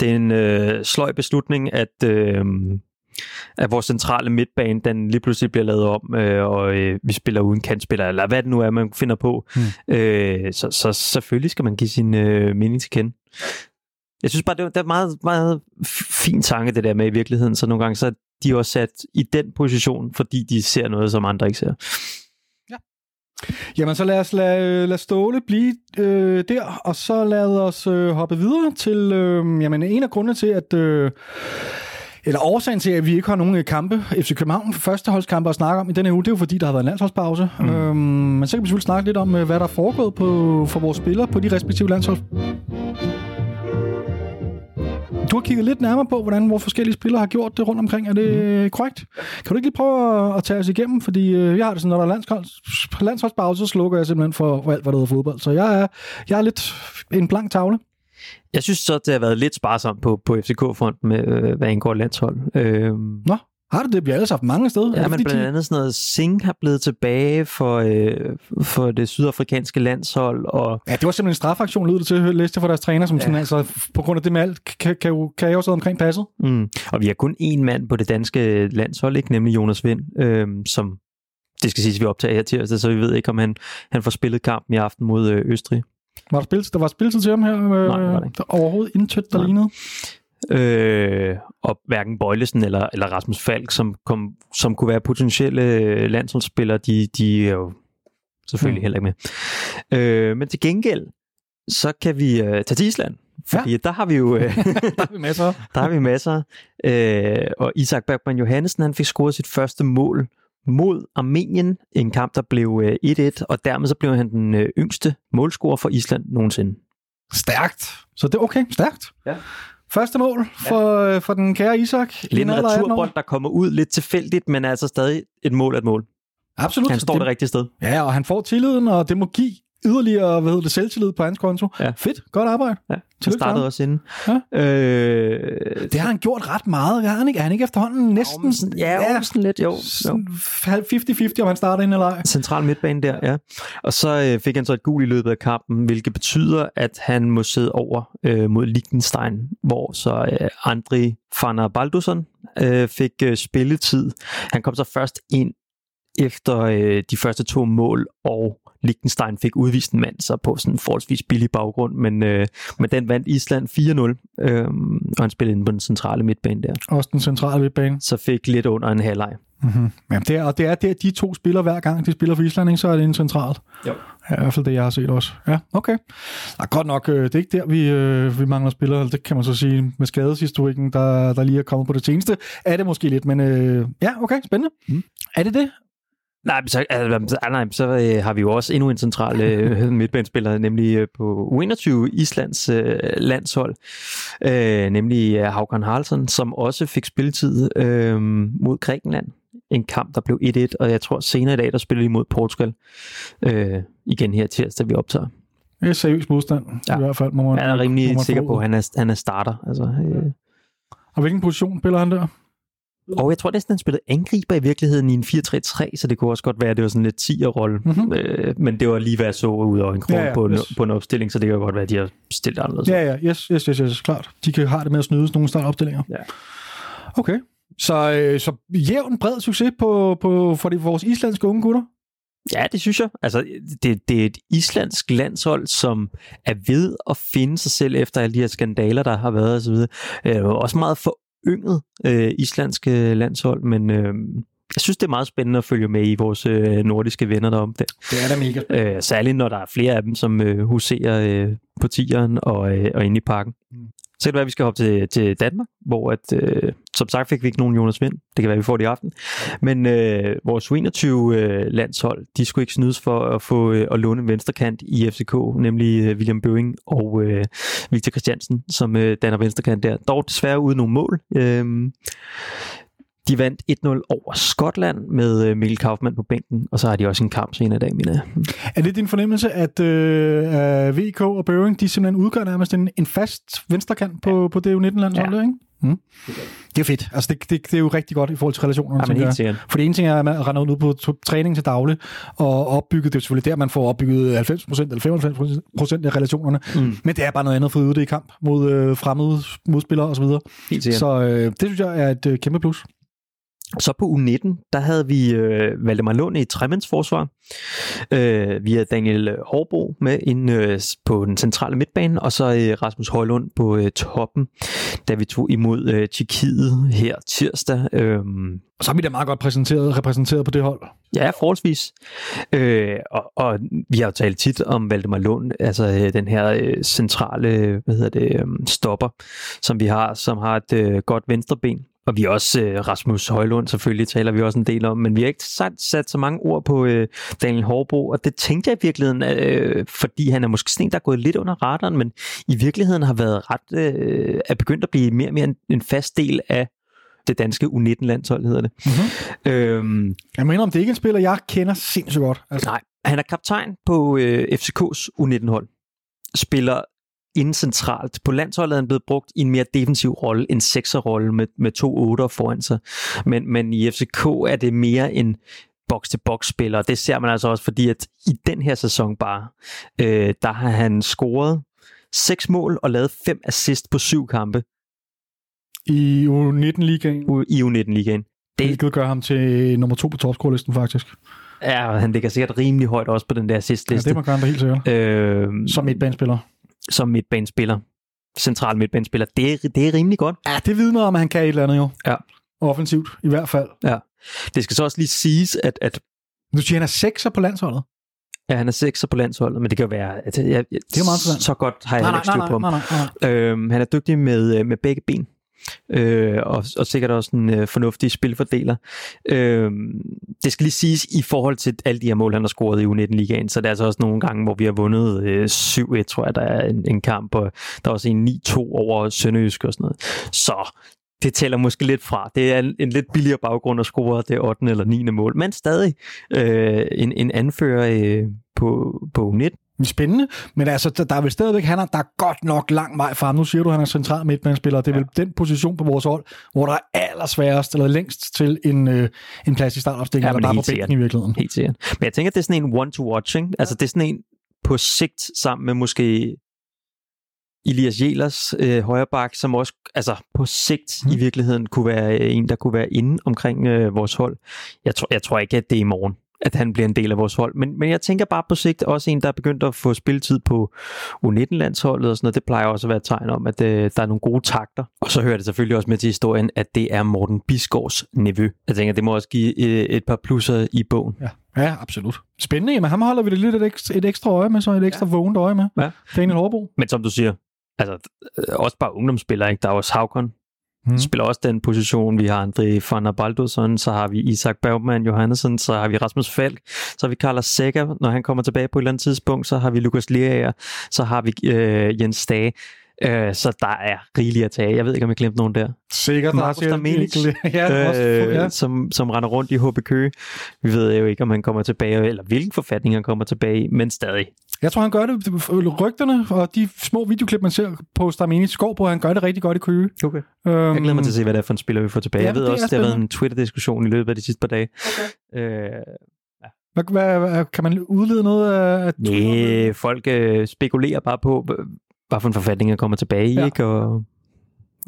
det er en øh, sløj beslutning, at... Øh... at vores centrale midtbane, den lige pludselig bliver lavet om, øh, og øh, vi spiller uden kantspillere, eller hvad det nu er, man finder på. Mm. Øh, så, så selvfølgelig skal man give sin øh, mening til kende. Jeg synes bare, det er en meget, meget fin tanke, det der med i virkeligheden, så nogle gange så er de også sat i den position, fordi de ser noget, som andre ikke ser. Ja. Jamen, så lad os lade, lade Ståle blive øh, der, og så lad os øh, hoppe videre til, øh, jamen, en af grundene til, at øh, eller årsagen til, at vi ikke har nogen kampe, F C København, førsteholdskampe at snakke om i denne uge, det er jo fordi, der har været en landsholdspause. Mm. Øhm, men så kan vi selvfølgelig snakke lidt om, hvad der er foregået på, for vores spillere på de respektive landshold. Du har kigget lidt nærmere på, hvordan vores forskellige spillere har gjort det rundt omkring. Er det mm. korrekt? Kan du ikke lige prøve at tage os igennem? Fordi jeg har det sådan, når der er landsholds, landsholdspause, så slukker jeg simpelthen for, for alt, hvad der hedder fodbold. Så jeg er, jeg er lidt en blank tavle. Jeg synes så, det har været lidt sparsomt på, på F C K-fronten med, øh, hvad angår landshold. Øh, Nå, har det det? bliver altså haft mange steder. Ja, men blandt andet sådan noget, Singh har blevet tilbage for, øh, for det sydafrikanske landshold. Og... Ja, det var simpelthen en strafaktion, lød det til, læste for deres træner, som ja. sådan, altså, på grund af det med alt, kan, kan jo kan også omkring passet. Mm. Og vi har kun én mand på det danske landshold, ikke? Nemlig Jonas Wind, øh, som, det skal siges, at vi optager her tirsdag, så vi ved ikke, om han, han får spillet kampen i aften mod øh, Østrig. Var der, spiltid, der var spiltid til ham her? Øh, Nej, var der overhovedet indtødt, der Nej. lignede? Øh, og hverken Bøjlesen eller, eller Rasmus Falk, som, kom, som kunne være potentielle landsholdsspillere, de, de er jo selvfølgelig mm. heller ikke med. Øh, men til gengæld, så kan vi øh, tage til Island. Fordi ja. der har vi jo øh, der har vi masser. der har vi masser. Øh, og Isaac Bergman Johansen, han fik scoret sit første mål mod Armenien, en kamp, der blev et-et, og dermed så blev han den yngste målscorer for Island nogensinde. Stærkt. Så det er okay, stærkt. Ja. Første mål for, ja. for den kære Isak. Lidt en returbold, der kommer ud lidt tilfældigt, men er altså stadig et mål af et mål. Absolut. Han står det, det rigtige sted. Ja, og han får tilliden, og det må give yderligere, hvad hedder det, selvtillid på hans konto. Ja. Fedt, godt arbejde. Ja, han startede også inden. Ja. Øh, det har han gjort ret meget, har han ikke? Er han ikke efterhånden næsten... Om, sådan, ja, ja, sådan lidt, jo. jo. halvtreds halvtreds, om han starter inden eller ej. Central midtbane der, ja. Og så øh, fik han så et gul i løbet af kampen, hvilket betyder, at han må sidde over øh, mod Liechtenstein, hvor så øh, André van Abaldusen øh, fik øh, spilletid. Han kom så først ind efter øh, de første to mål, og Liechtenstein fik udvist en mand så på sådan en forholdsvis billig baggrund, men, øh, men den vandt Island fire nul, øh, og han spillede inde på den centrale midtbane der. Også den centrale midtbane. Så fik lidt under en halvleg. Mm-hmm. Ja, det er, og det er der, de to spiller hver gang, de spiller for Island, ikke? Så er det en centralt. Jo. Ja, i hvert fald det, jeg har set også. Ja, okay. Ja, godt nok, øh, det er ikke der, vi, øh, vi mangler spillere, det kan man så sige, med skadeshistorikken, der, der lige er kommet på det seneste. Er det måske lidt, men øh, ja, okay, spændende. Mm. Er det det? Nej, så, altså, nej, så øh, har vi jo også endnu en central øh, midtbanespiller, nemlig øh, på U enogtyve Islands øh, landshold, øh, nemlig øh, Hákon Haraldsson, som også fik spilletid øh, mod Grækenland. En kamp, der blev et-et, og jeg tror senere i dag, der spillede imod Portugal øh, igen her tirsdag, vi optager. Det er seriøs modstand, ja. I hvert fald. Man, jeg er rimelig man sikker på, at han er, han er starter. Altså, øh. Og hvilken position spiller han der? Og jeg tror næsten, han spillede angriber i virkeligheden i en fire tre tre, så det kunne også godt være, at det var sådan lidt tier-rolle. Mm-hmm. Øh, men det var lige, hvad jeg så ud over en krone ja, ja, på, yes. en, på en opstilling, så det kan godt være, at de har stillet anderledes. Ja, ja, yes, yes, yes, yes, klart. De kan have det med at snyde nogle startopstillinger. Ja. Okay, så, øh, så jævn bred succes på, på, for de, vores islandske unge gutter. Ja, det synes jeg. Altså, det, det er et islandsk landshold, som er ved at finde sig selv efter alle de her skandaler, der har været osv. Øh, også meget for ynget øh, islandske landshold, men øh, jeg synes, det er meget spændende at følge med i vores øh, nordiske venner derom. Det er da mega spændende. Øh, særligt, når der er flere af dem, som øh, huserer øh, på tieren og, øh, og inde i parken. Mm. Så kan det være, at vi skal hoppe til, til Danmark, hvor at, øh, som sagt fik vi ikke nogen Jonas Wind. Det kan være, vi får det i aften. Men øh, vores U enogtyve-landshold, øh, de skulle ikke snydes for at få øh, at låne en venstrekant i F C K, nemlig øh, William Bøing og øh, Victor Christiansen, som øh, danner venstrekant der. Dog desværre uden nogle mål. Øh, de vandt et nul over Skotland med øh, Mikkel Kaufmann på bænken, og så har de også en kamp senere i dag, mine. Er det din fornemmelse, at øh, V K og Børing, de simpelthen udgør nærmest en, en fast venstrekant på, ja. På det U nitten-landshold, ja. Ikke? Mm. Det er fedt. Altså det, det, det er jo rigtig godt i forhold til relationerne. Ja, for det ene ting er, at man render ud på træning til daglig og opbygget. Det er selvfølgelig der, man får opbygget halvfems procent eller femoghalvfems procent af relationerne. Mm. Men det er bare noget andet for at yde det i kamp mod øh, fremmede modspillere osv. Så, så øh, det synes jeg er et øh, kæmpe plus. Så på U nitten, der havde vi øh, Valdemar Lund i tremandsforsvar. Øh, vi havde Daniel Hårbo med inde øh, på den centrale midtbane, og så øh, Rasmus Højlund på øh, toppen, da vi tog imod øh, Tjekkiet her tirsdag. Øh. Og så er vi da meget godt præsenteret, repræsenteret på det hold. Ja, forholdsvis. Øh, og, og vi har jo talt tit om Valdemar Lund, altså øh, den her øh, centrale hvad hedder det, øh, stopper, som vi har, som har et øh, godt venstreben. Og vi også øh, Rasmus Højlund, selvfølgelig taler vi også en del om, men vi har ikke sat, sat så mange ord på øh, Daniel Hårbo, og det tænkte jeg i virkeligheden, øh, fordi han er måske sådan en, der er gået lidt under radaren, men i virkeligheden har været ret, øh, er begyndt at blive mere og mere en, en fast del af det danske U nitten-landshold, hedder det. Mm-hmm. Øhm, jeg mener, om det ikke er en spiller, jeg kender sindssygt godt. Altså. Nej, han er kaptajn på øh, F C K's U nitten-hold. Spiller inden centralt. På landsholdet er han blevet brugt i en mere defensiv rolle, en sekserrolle med, med to otter foran sig. Men, men i F C K er det mere en box-to-box-spiller, og det ser man altså også, fordi at i den her sæson bare, øh, der har han scoret seks mål og lavet fem assist på syv kampe. I U nitten-ligaen? I U nitten-ligaen. Det, hvilket gør ham til nummer to på topscorelisten faktisk. Ja, han ligger sikkert rimelig højt også på den der assistliste. Ja, det må gøre han da helt sikkert. Øh, Som et bandspiller. Som midtbanespiller. Central midtbanespiller. Det er, det er rimelig godt. Ja, det vidner om, at han kan et eller andet jo. Ja. Offensivt, i hvert fald. Ja. Det skal så også lige siges, at... at du siger, han er sekser på landsholdet? Ja, han er sekser på landsholdet, men det kan jo være... At, jeg, jeg, det er meget så, så godt har jeg nej, nej, ikke styr på ham. Nej, nej, nej. Øhm, han er dygtig med, med begge ben. Øh, og, og sikkert også en øh, fornuftig spilfordeler. Øh, det skal lige siges i forhold til alle de her mål, han har scoret i U nitten-ligaen, så der er altså også nogle gange, hvor vi har vundet øh, syv-et, tror jeg, der er en, en kamp, og der er også en ni-to over Sønderjyske og sådan noget. Så det tæller måske lidt fra. Det er en, en lidt billigere baggrund at score det ottende eller niende mål, men stadig øh, en, en anfører øh, på, på U nitten. Spændende, men altså, der er vel stadigvæk, han er, der er godt nok lang vej frem. Nu siger du, han er central midtbanespiller, det er ja. vel den position på vores hold, hvor der er allersværest eller længst til en, øh, en plads i startopstillingen, ja, der er bare på bænken i virkeligheden. Helt sikkert. Men jeg tænker, det er sådan en one-to-watching, altså det er sådan en på sigt sammen med måske Elias Jelers øh, højreback, som også altså på sigt hmm. i virkeligheden kunne være en, der kunne være inde omkring øh, vores hold. Jeg, tro, jeg tror ikke, at det er i morgen, at han bliver en del af vores hold. Men, men jeg tænker bare på sigt også en, der er begyndt at få spilletid på U nitten-landsholdet og sådan noget. Det plejer også at være et tegn om, at øh, der er nogle gode takter. Og så hører det selvfølgelig også med til historien, at det er Morten Bisgaards nevø. Jeg tænker, det må også give øh, et par plusser i bogen. Ja. Ja, absolut. Spændende, men ham holder vi det lidt et ekstra, et ekstra øje med, så et ekstra ja. vågent øje med. Ja. Daniel Hårbo. Men som du siger, altså også bare ungdomsspillere, ikke? Der er også Havkon. Hmm. Spiller også den position, vi har André van Abaldusen, så har vi Isaac Bergman Johansen, så har vi Rasmus Falk, så har vi Carlos Sækker, når han kommer tilbage på et eller andet tidspunkt, så har vi Lukas Lerager, så har vi øh, Jens Stage. Så der er rigeligt at tage. Jeg ved ikke, om jeg glemte nogen der. Sikkert. Markus Dermenic, ja, øh, ja. som, som render rundt i H B Køge. Vi ved jo ikke, om han kommer tilbage, eller hvilken forfatning han kommer tilbage i, men stadig. Jeg tror, han gør det. Rygterne og de små videoklip, man ser på Dermenic går på, han gør det rigtig godt i Køge. Okay. Øhm, jeg glæder mig til at se, hvad det er for en spiller, vi får tilbage. Ja, jeg ved det også, det har været en Twitter-diskussion i løbet af de sidste par dage. Okay. Øh, ja. hvad, hvad, kan man udlede noget af... Næh, folk øh, spekulerer bare på... Bare for en forfatning, han kommer tilbage i, ja. ikke? Og,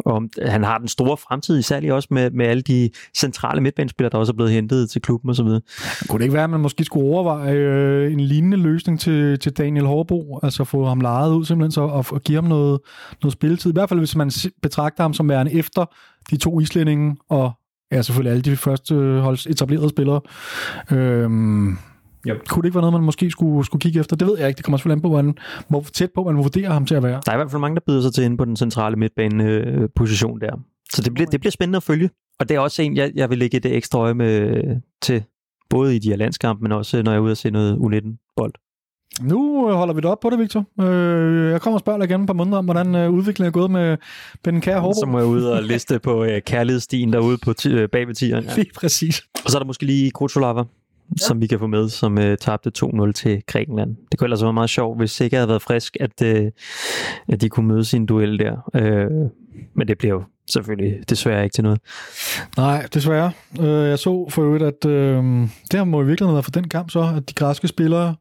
og han har den store fremtid, især også med, med alle de centrale midtbanespillere, der også er blevet hentet til klubben og så videre. Kunne det ikke være, at man måske skulle overveje øh, en lignende løsning til, til Daniel Hårbo, altså få ham lejet ud simpelthen, så, og, og give ham noget, noget spilletid? I hvert fald, hvis man betragter ham som værende efter de to islændinge, og ja, selvfølgelig alle de første holds etablerede spillere. Øhm Yep. Kunne det ikke være noget, man måske skulle, skulle kigge efter? Det ved jeg ikke. Det kommer selvfølgelig an på, hvordan, hvor tæt på man vurderer ham til at være. Der er i hvert fald mange, der byder sig til inde på den centrale midtbaneposition der. Så det bliver, det bliver spændende at følge. Og det er også en, jeg, jeg vil lægge det ekstra øje med til, både i de her landskamp, men også når jeg er ude og se noget U nitten-bold. Nu holder vi det op på det, Victor. Øh, jeg kommer og spørger dig igen et par måneder om, hvordan øh, udviklingen er gået med den kære Hårbo. Så må jeg ud og liste på øh, kærlighedsstien derude på t- øh, bag ved tieren. Ja. Lige præcis. Og så er der måske lige Kutscholaver. Ja. Som vi kan få med, som øh, tabte to nul til Grækenland. Det kunne ellers være meget sjovt, hvis Sikker havde været frisk, at, øh, at de kunne møde sin duel der. Øh, men det bliver jo selvfølgelig desværre ikke til noget. Nej, desværre. Øh, jeg så for øvrigt, at øh, det her må i virkeligheden være for den kamp så, at de græske spillere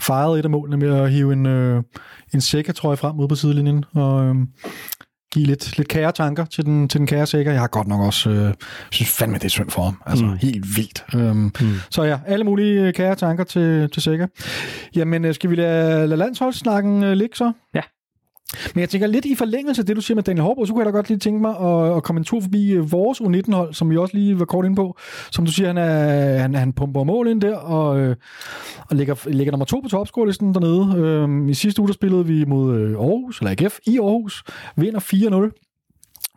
fejrede et af målene med at hive en, øh, en Sikker-trøje frem ude på sidelinjen, og... Øh, give lidt, lidt kære tanker til den, til den kære Sikker. Jeg har godt nok også, øh, synes fandme, det er synd for ham. Altså, mm. helt vildt. Øhm, mm. Så ja, alle mulige kære tanker til, til Sikker. Jamen, skal vi lade, lade landsholdssnakken øh, ligge så? Ja. Men jeg tænker lidt i forlængelse af det, du siger med Daniel Hårbo, så kunne jeg da godt lige tænke mig at, at komme en tur forbi vores U nitten-hold, som vi også lige var kort inde på. Som du siger, han, er, han, han pumper mål ind der, og, øh, og ligger, ligger nummer to på topscorelisten dernede. Øh, I sidste uge, der spillede vi mod Aarhus, eller A G F, i Aarhus, vinder fire nul.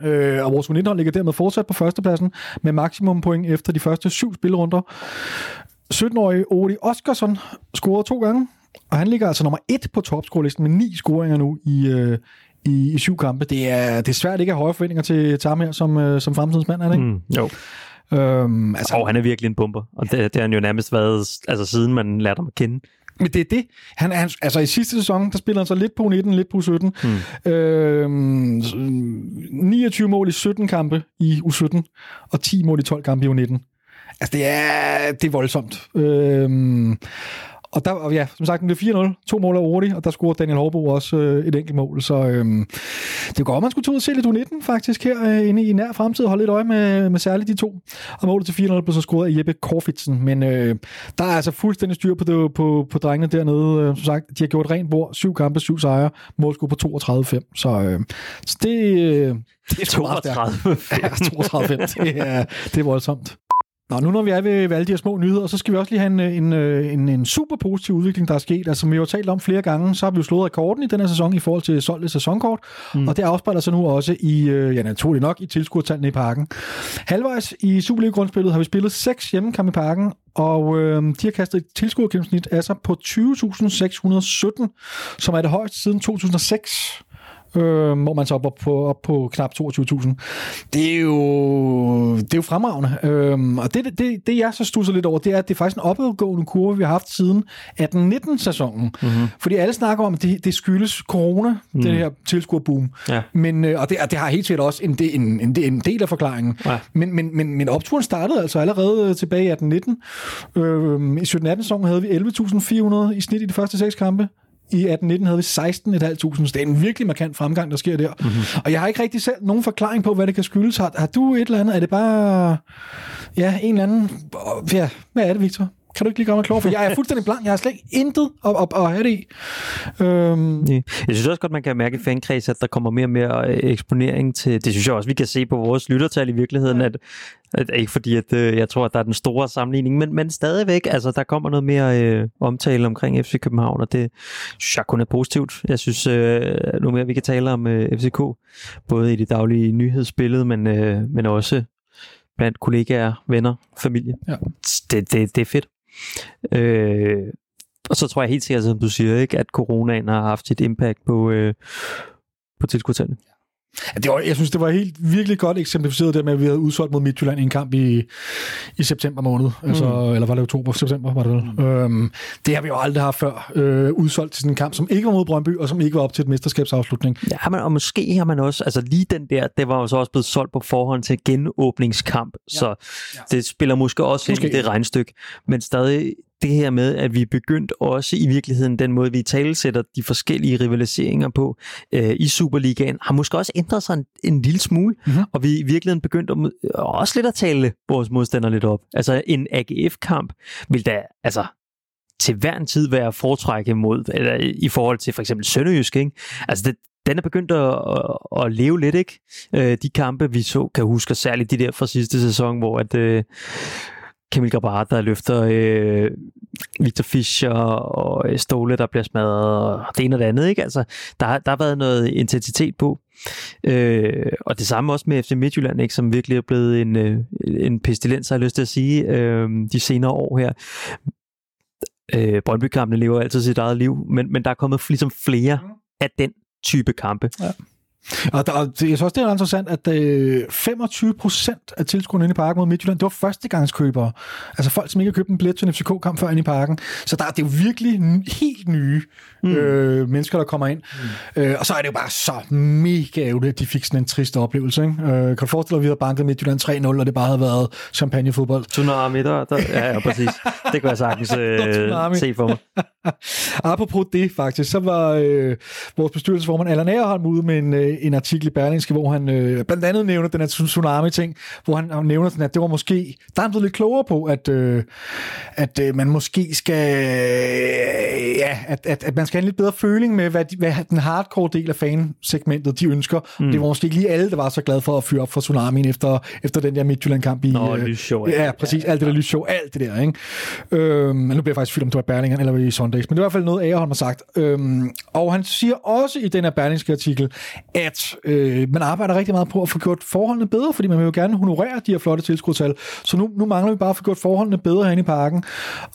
Øh, og vores U nitten-hold ligger dermed fortsat på førstepladsen, med maksimum point efter de første syv spillerunder. sytten-årige Óli Oskarsson scorede to gange. Og han ligger altså nummer et på topscorelisten med ni scoringer nu i, øh, i, i syv kampe. Det er, det er svært ikke at have høje forventninger til, til ham her som, øh, som fremtidens mand, er det ikke? Mm, jo. Øhm, altså, og han er virkelig en bumper. Og det, det har han jo nærmest været, altså siden man lærte ham at kende. Men det er det. Han, han, altså i sidste sæson, der spiller han så lidt på U nitten, lidt på U sytten. Mm. Øhm, niogtyve mål i sytten kampe i U sytten, og ti mål i tolv kampe i U nitten. Altså det er, det er voldsomt. Øhm... Og der, og ja, som sagt, det blev fire nul. To mål af Óli, og der scorede Daniel Hårbo også øh, et enkelt mål. Så øh, det går, man skulle tage ud og se lidt U nitten faktisk her øh, inde i nær fremtid. Holde lidt øje med, med særligt de to. Og målet til fire nul blev så scoret af Jeppe Corfitsen. Men øh, der er altså fuldstændig styr på, det, på, på drengene dernede. Øh, som sagt, de har gjort rent bord. Syv kampe, syv sejre. Målscore på toogtredive fem. Så, øh, så det, øh, det er toogtredive fem. Ja, toogtredive fem. Det er, det er voldsomt. Nå, nu når vi er ved, ved alle de her små nyheder, så skal vi også lige have en, en, en, en super positiv udvikling, der er sket. Altså, som vi jo har talt om flere gange, så har vi jo slået rekorden i den her sæson i forhold til solgte sæsonkort, mm. og det afspejler sig nu også i, ja naturligt nok, i tilskuertallene i Parken. Halvvejs i Superliga-grundspillet har vi spillet seks hjemmekampe i Parken, og øh, de har kastet et tilskuergennemsnit af sig på tyve tusind seks hundrede og sytten, som er det højeste siden to tusind og seks. øh, hvor man så op på, op på knap toogtyve tusind. Det er jo, det er jo fremragende. Øh, og det, det, det, jeg så stusser lidt over, det er, at det er faktisk en opadgående kurve, vi har haft siden atten nitten sæsonen. Mm-hmm. Fordi alle snakker om, at det, det skyldes corona, mm. det her tilskuerboom. Ja. Men, øh, og, det, og det har helt sikkert også en, en, en, en del af forklaringen. Ja. Men, men, men, men opturen startede altså allerede tilbage i atten nitten. Øh, I sytten atten sæsonen havde vi elleve tusind fire hundrede i snit i de første seks kampe. I atten nitten havde vi seksten tusind fem hundrede. Det er en virkelig markant fremgang, der sker der. Mm-hmm. Og jeg har ikke rigtig selv nogen forklaring på, hvad det kan skyldes. Har, har du et eller andet? Er det bare... Ja, en eller anden... Ja, hvad er det, Victor? Kan du ikke lige gøre mig klog? For jeg er fuldstændig blank. Jeg har slet ikke intet at, at, at have det i. Øhm. Jeg synes også godt, man kan mærke i fankreds, at der kommer mere og mere eksponering til... Det synes jeg også, vi kan se på vores lyttertal i virkeligheden, at... Ikke fordi, at øh, jeg tror, at der er den store sammenligning, men, men stadigvæk, altså der kommer noget mere øh, omtale omkring F C København, og det synes jeg kun er positivt. Jeg synes, øh, nu mere vi kan tale om øh, F C K, både i det daglige nyhedsbillede, men, øh, men også blandt kollegaer, venner, familie. Ja. Det, det, det er fedt. Øh, og så tror jeg helt sikkert, som du siger, ikke, at coronaen har haft et impact på, øh, på tilskuertallene. Det var, jeg synes, det var helt virkelig godt eksemplificeret det med, at vi havde udsolgt mod Midtjylland i en kamp i, i september måned. Altså, mm. Eller var det oktober? September var det mm. øhm, Det har vi jo aldrig haft før. Øh, udsolgt til sådan en kamp, som ikke var mod Brøndby, og som ikke var op til et mesterskabsafslutning. Ja, men, og måske har man også... Altså lige den der, det var jo så også blevet solgt på forhånd til genåbningskamp. Ja. Så ja. Det spiller måske også måske. Ind i det regnestykke. Men stadig... Det her med, at vi er begyndt også i virkeligheden den måde, vi talesætter de forskellige rivaliseringer på øh, i Superligaen, har måske også ændret sig en, en lille smule, mm-hmm. og vi er i virkeligheden begyndt at, også lidt at tale vores modstandere lidt op. Altså en A G F-kamp vil da altså til hver en tid være foretrækket mod, eller i forhold til for eksempel Sønderjyske, ikke? Altså det den er begyndt at, at, at leve lidt, ikke? Øh, de kampe, vi så, kan huske særligt de der fra sidste sæson, hvor at... Øh, Kamil Grabar, der løfter øh, Victor Fischer og Ståle, der bliver smadret, og det ene og det andet, ikke? Altså, der, der har været noget intensitet på. Øh, og det samme også med F C Midtjylland, ikke? Som virkelig er blevet en, øh, en pestilens, har jeg lyst til at sige, øh, de senere år her. Øh, Brøndby-kampene lever altid sit eget liv, men, men der er kommet ligesom flere af den type kampe. Ja. Og, der, og det, jeg synes også, det er interessant, at øh, femogtyve procent af tilskuerne inde i Parken mod Midtjylland, det var førstegangskøbere. Altså folk, som ikke har købt en billet til en F C K-kamp før inde i Parken. Så der, det er jo virkelig n- helt nye øh, mm. mennesker, der kommer ind. Mm. Øh, og så er det jo bare så mega ærgerligt, at de fik sådan en trist oplevelse. Ikke? Øh, kan du forestille dig, at vi havde banket Midtjylland tre nul, og det bare havde været champagnefodbold? Tsunami, der, der ja, ja, præcis. Det kunne jeg sagtens øh, se for mig. Apropos det, faktisk, så var øh, vores bestyrelsesformand Alan Aarholm ude med en øh, en artikel i Berlingske, hvor han øh, blandt andet nævner den her tsunami-ting, hvor han, han nævner, at det var måske... Der er han blevet lidt klogere på, at, øh, at øh, man måske skal... Øh, ja, at, at, at man skal have en lidt bedre føling med, hvad, de, hvad den hardcore del af fansegmentet, de ønsker. Mm. Det var måske ikke lige alle, der var så glade for at fyre op for tsunamien efter, efter den der Midtjylland-kamp i... Nå, øh, lysshow. Ja, præcis. Ja, alt det der lysshow. Alt det der, ikke? Øh, nu bliver jeg faktisk fyldt om, det var i Berlingeren eller i Sundays, men det var i hvert fald noget, Aarholm har sagt. Øh, og han siger også i den her Berlingske-artikel, at øh, man arbejder rigtig meget på at få gjort forholdene bedre, fordi man vil jo gerne honorere de her flotte tilskuertal. Så nu, nu mangler vi bare at få gjort forholdene bedre herinde i Parken.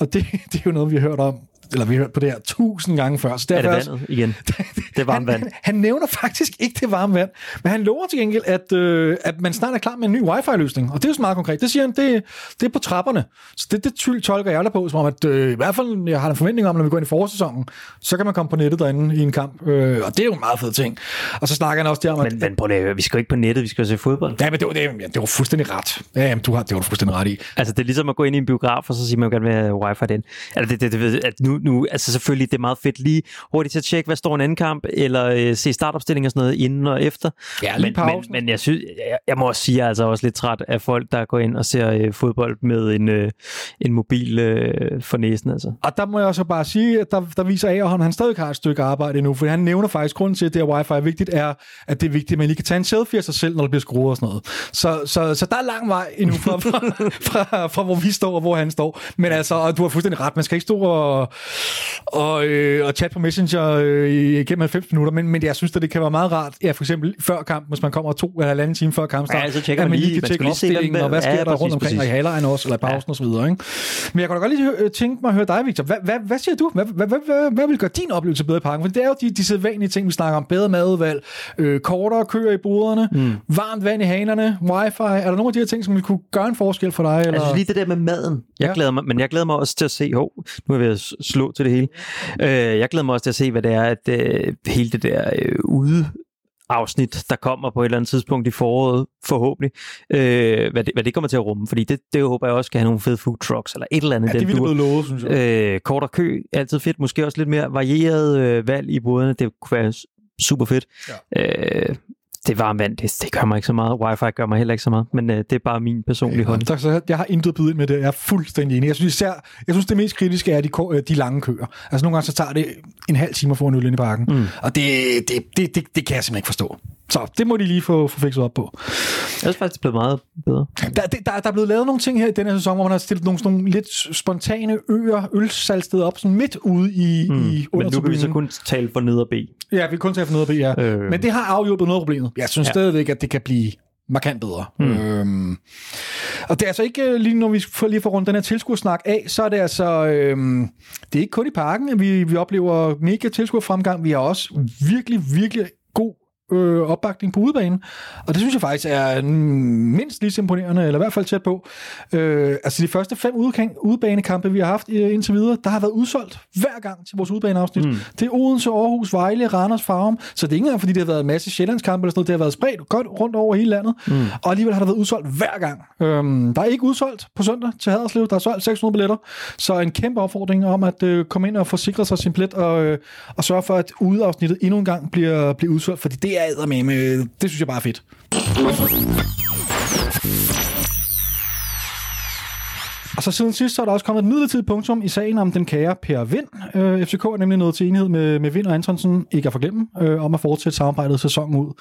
Og det, det er jo noget, vi har hørt om, eller vi har hørt på det her tusind gange før. Så er det vandet også, igen? Det er varmt vand. Han, han nævner faktisk ikke det varme vand, men han lover til gengæld, at, øh, at man snart er klar med en ny wifi-løsning. Og det er jo så meget konkret. Det siger han, det, det er på trapperne. Så det, det tolker jeg der på, som om, at øh, i hvert fald jeg har en forventning om, når vi går ind i forårssæsonen, så kan man komme på nettet derinde i en kamp. Øh, og det er jo en meget fed ting. Og så snakker han også der om, at... Men, men på det, vi skal ikke på nettet, vi skal se fodbold. Ja, men det var, det, ja, det var fuldstændig ret. Ja, jamen, du har, det var du fuldstændig ret i. Altså, det er ligesom at gå ind i en biograf, og så siger man jo gerne vil have wifi den. Altså, det, det, det, at nu, nu, altså selvfølgelig, det er meget fedt lige hurtigt til at tjekke, hvad står en anden kamp, eller øh, se startopstilling og sådan noget inden og efter. Ja, men, men, men jeg synes, jeg, jeg må også sige, jeg er altså også lidt træt af folk, der går ind og ser øh, fodbold med en, øh, en mobil øh, for næsen. Altså. Og der må jeg også bare sige, at der, der viser af, at han stadig har et stykke arbejde endnu, for han nævner faktisk grunden til, at det her wifi er vigtigt, er, at det er vigtigt, at man lige kan tage en selfie af sig selv, når det bliver skruet og sådan noget. Så, så, så der er lang vej endnu fra, fra, fra, fra, fra hvor vi står og hvor han står. Men altså, du har fuldstændig ret, man skal ikke stå og og, øh, og chat på Messenger øh, igennem halvfems minutter, men, men jeg synes, at det kan være meget rart, ja, for eksempel før kampen, hvis man kommer to eller halvanden time før kampstart, ja, så tjekker man lige, man skal lige se dem, og hvad sker ja, der præcis, rundt omkring, præcis. Og i halvlejen også, eller i pausen ja. Og så videre, ikke? Men jeg kunne da godt lige tænke mig at høre dig, Victor. Hvad, hvad, hvad siger du? Hvad, hvad, hvad, hvad vil gøre din oplevelse bedre i Parken? For det er jo de, de sædvanlige ting, vi snakker om. Bedre madudvalg, øh, kortere køer i boderne, mm. varmt vand i hanerne, wifi. Er der nogle af de her ting, som vil kunne gøre en forskel for dig? Eller? Altså lige det der med maden. Jeg ja. glæder mig, men jeg glæder mig også til at se, hov, nu er jeg ved at slå til det hele. Øh, jeg glæder mig også til at se, hvad det er, at øh, hele det der øh, ude afsnit, der kommer på et eller andet tidspunkt i foråret, forhåbentlig, øh, hvad, det, hvad det kommer til at rumme, fordi det, det håber jeg også kan have nogle fede food trucks, eller et eller andet. Ja, det ville blive lovet, synes jeg. Øh, kort og kø, altid fedt, måske også lidt mere varieret øh, valg i boderne, det kunne være super fedt. Ja. Øh, det varme vand, det, det gør mig ikke så meget, wifi gør mig heller ikke så meget, men øh, det er bare min personlige hånd. Tak, så jeg har intet byde ind med det, jeg er fuldstændig enig. Jeg synes, især, jeg synes det mest kritiske er de, de lange køer. Altså nogle gange så tager det en halv time at få en øl ind i Parken, mm. og det, det, det, det, det kan jeg simpelthen ikke forstå. Så det må de lige få, få fikset op på. Jeg er faktisk blevet meget bedre. Der, det, der, der er blevet lavet nogle ting her i den her sæson, hvor man har stillet nogle, sådan nogle lidt spontane øer, ølsalgsteder op, sådan midt ude i, mm. i undertribunen. Men nu kan vi så kun tale for ned og B. Ja, vi kan kun tale for ned og B, ja. Øh. Men det har afhjulpet noget af problemet. Jeg synes ja. stadigvæk, at det kan blive markant bedre. Mm. Øhm, og det er altså ikke, lige når vi får, lige får rundt den her tilskuersnak af, så er det altså, øhm, det er ikke kun i Parken, vi, vi oplever mega tilskuerfremgang. Vi har også virkelig, virkelig god Øh, opbakning på udebanen, og det synes jeg faktisk er mindst lige imponerende, eller i hvert fald tæt på. Øh, altså de første fem udekam- udebanekampe, vi har haft indtil videre, der har været udsolgt hver gang til vores udebaneafsnit. Mm. Det er Odense, Aarhus, Vejle, Randers, Farum, så det er ikke engang, fordi det har været en masse Sjællandskampe eller sådan noget, det har været spredt godt rundt over hele landet, mm. og alligevel har der været udsolgt hver gang. Øh, der er ikke udsolgt på søndag til Haderslev, der er solgt seks hundrede billetter, så en kæmpe opfordring om at øh, komme ind og forsikre sig sin billet, og, øh, og sørge for, at udeafsnittet endnu en gang bliver, bliver udsolgt, fordi det er med. Det synes jeg bare er fedt. Og så siden sidst, så er der også kommet et midlertidigt punktum i sagen om den kære Per Vind. Øh, F C K er nemlig nået til enighed med, med Vind og Antonsen, ikke at forglemme, øh, om at fortsætte samarbejdet sæsonen ud.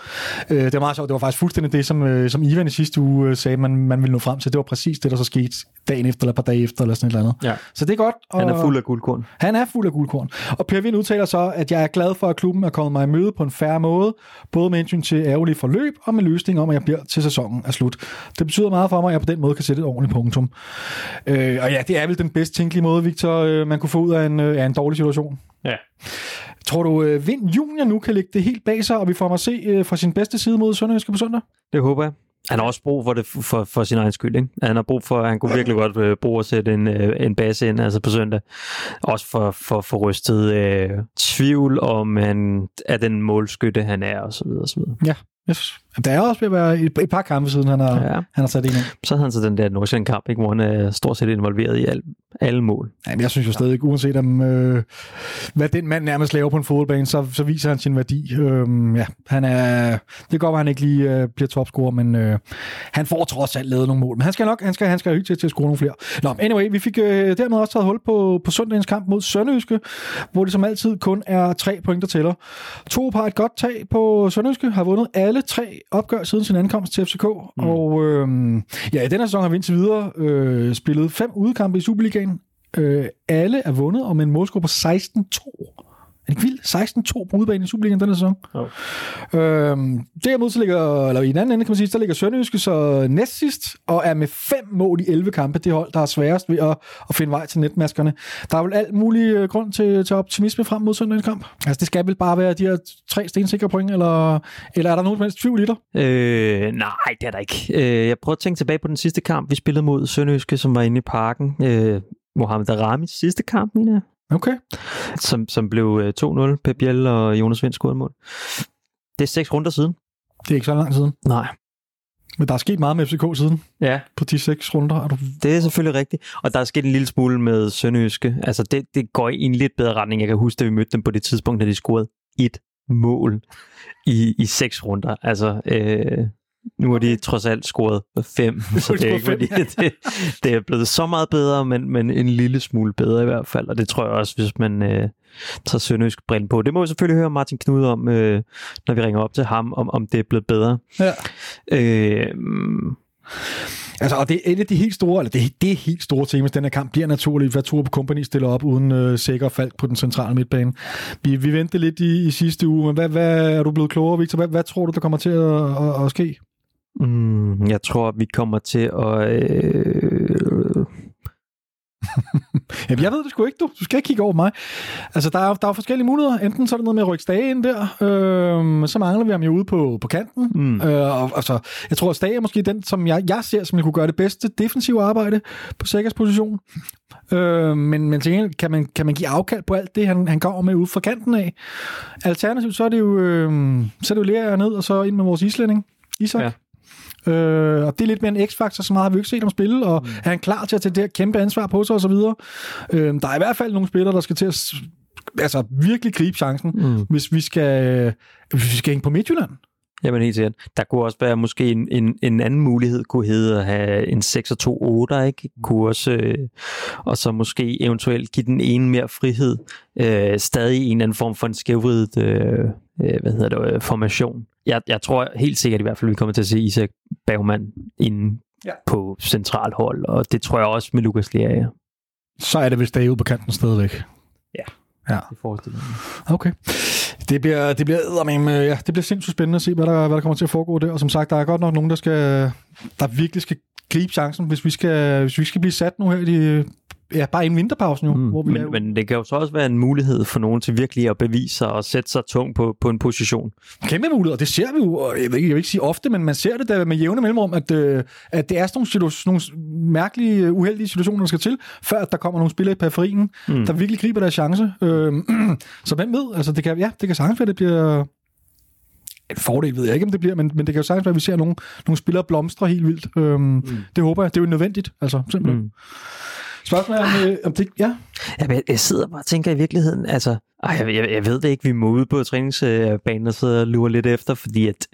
Øh, det var meget sjovt. Det var faktisk fuldstændig det, som, øh, som Ivan i sidste uge øh, sagde, man, man ville nå frem til. Det var præcis det, der så skete dagen efter, eller et par dage efter, eller sådan et eller andet. Ja. Så det er godt. Og han er fuld af guldkorn. Han er fuld af guldkorn. Og Per Vind udtaler så, at jeg er glad for, at klubben er kommet mig i møde på en fair måde, både med hensyn til ærgerlige forløb og med løsning om, at jeg bliver til sæsonen er slut. Det betyder meget for mig, at jeg på den måde kan sætte et ordentligt punktum. Øh, og ja, det er vel den bedst tænkelige måde, Victor, øh, man kunne få ud af en, øh, af en dårlig situation. Ja. Tror du, øh, Vind Junior nu kan lægge det helt bag sig, og vi får ham at se øh, fra sin bedste side mod Sønderjyske på søndag? Det håber jeg. Han har også brug for det for, for sin egen skyld, ikke? Han har brug for, han kunne virkelig godt øh, bruge at sætte en, øh, en base ind, altså på søndag. Også for for, for rystet øh, tvivl om, han er den målskytte, han er, og så videre, og så videre. Ja. Yes. Der er også ved at være et par kampe siden, han har, ja. han har sat ind. Så havde han så den der Nordsjælland-kamp, ikke, hvor han er stort set involveret i al, alle mål. Jamen, jeg synes jo stadig, uanset om, øh, hvad den mand nærmest laver på en fodboldbane, så, så viser han sin værdi. Øhm, ja, han er, det går, at han ikke lige øh, bliver topscorer, men øh, han får trods alt lavet nogle mål. Men han skal nok, han skal, han skal hygge til at score nogle flere. Nå, anyway, vi fik øh, dermed også taget hul på, på søndagens kamp mod Sønderjyske, hvor det som altid kun er tre point, der tæller. To par et godt tag på Sønderjyske, har vundet alle tre opgør siden sin ankomst til F C K, mm. og øh, ja, i denne sæson har vi indtil videre øh, spillet fem udekampe i Superligaen. Øh, alle er vundet, og med en målscore på seksten to. Er det vildt? seksten to på udebane i Superligaen denne sæson. Oh. Øhm, derimod så ligger, eller i en anden ende kan man sige, der ligger Sønderjyske så næstsidst, og er med fem mål i elleve kampe, det hold, der er sværest ved at, at finde vej til netmaskerne. Der er vel alt mulig grund til, til optimisme frem mod søndagens kamp. Altså det skal vel bare være de her tre stensikre point, eller, eller er der nogen som helst tvivl i dig? Øh, nej, det er der ikke. Øh, jeg prøver at tænke tilbage på den sidste kamp, vi spillede mod Sønderjyske, som var inde i Parken. Øh, Mohamed Aramis sidste kamp, mener jeg. Okay. Som, som blev to nul, Pep Biel og Jonas Wind scorede mål. Det er seks runder siden. Det er ikke så lang siden. Nej. Men der er sket meget med F C K siden. Ja. På de seks runder. Er du... Det er selvfølgelig rigtigt. Og der er sket en lille smule med Sønderjyske. Altså det, det går i en lidt bedre retning. Jeg kan huske, da vi mødte dem på det tidspunkt, da de scorede et mål i, i seks runder. Altså... Øh... Nu har de trods alt scoret fem, så det er ikke fordi, det, det er blevet så meget bedre, men, men en lille smule bedre i hvert fald, og det tror jeg også, hvis man øh, tager sønderjysk brille på. Det må vi selvfølgelig høre Martin Knude om, øh, når vi ringer op til ham, om, om det er blevet bedre. Ja. Øh, Altså, og det er et af de helt store, eller det er det helt store tema i den her kamp, bliver naturligt, hvad Thorup Kompagni stiller op uden øh, Sikker Falk på den centrale midtbane. Vi, vi ventede lidt i, i sidste uge, men hvad, hvad er du blevet klogere, Victor? Hvad, hvad tror du, der kommer til at, at, at ske? Mm, jeg tror, at vi kommer til at... Øh... Jamen, jeg ved det sgu ikke, du. Du skal ikke kigge over mig. Altså, der er, der er forskellige muligheder. Enten så er der noget med at rykke Stage ind der, øh, så mangler vi ham jo ude på, på kanten. Mm. Øh, og, altså, jeg tror, at Stage er måske den, som jeg, jeg ser, som jeg kunne gøre det bedste defensive arbejde på Sækkers position. Øh, men men til gengæld, kan man, kan man give afkald på alt det, han, han går med ude fra kanten af? Alternativt, så er det jo, øh, så er det jo Lerager ned, og så ind med vores islænding, Isaac. Ja. Øh, og det er lidt mere en x-faktor, så meget har vi ikke set om spille, og mm. er han klar til at tage det her kæmpe ansvar på sig og så videre. Øh, der er i hvert fald nogle spillere, der skal til at altså, virkelig gribe chancen, mm. hvis vi skal, hvis vi skal hænge på Midtjylland. Jamen helt sikkert. Der kunne også være måske en, en, en anden mulighed, kunne hedde at have en seks og to otter, ikke? Kunne også, øh, og så måske eventuelt give den ene mere frihed, øh, stadig en eller anden form for en skævvridet øh, hvad hedder det, øh, formation. Jeg, jeg tror helt sikkert i hvert fald, vi kommer til at se Isaac Bergman inde ja. på centralhold, og det tror jeg også med Lukas Lerager. Så er det vist derude på kanten stadigvæk. Ja, ja. Det forestiller mig. Okay. Det bliver, det, bliver, men, ja, det bliver sindssygt spændende at se, hvad der, hvad der kommer til at foregå der. Og som sagt, der er godt nok nogen, der, skal, der virkelig skal gribe chancen, hvis vi skal, hvis vi skal blive sat nu her i de, ja, bare inden vinterpausen jo. Mm. Hvor vi men, jo. Men det kan jo så også være en mulighed for nogen til virkelig at bevise sig og sætte sig tungt på, på en position. Kæmpe mulighed, og det ser vi jo, og jeg vil, jeg vil ikke sige ofte, men man ser det der med jævne mellemrum, at, at det er sådan nogle, nogle mærkelige, uheldige situationer, der skal til, før der kommer nogle spillere i periferien, mm. der virkelig griber deres chance. Øh, så hvem ved? Altså, det kan, ja, det kan sagtens være, det bliver... En fordel ved jeg ikke, om det bliver, men, men det kan jo sagtens være, at vi ser nogle, nogle spillere blomstre helt vildt. Øhm, mm. Det håber jeg. Det er jo nødvendigt, altså simpelthen. Mm. Spørgsmålet er, om det ja. Jeg, jeg sidder bare og tænker i virkeligheden, altså, ej, jeg, jeg, jeg ved det ikke, vi må ude på træningsbanen og sidde og lure lidt efter, fordi at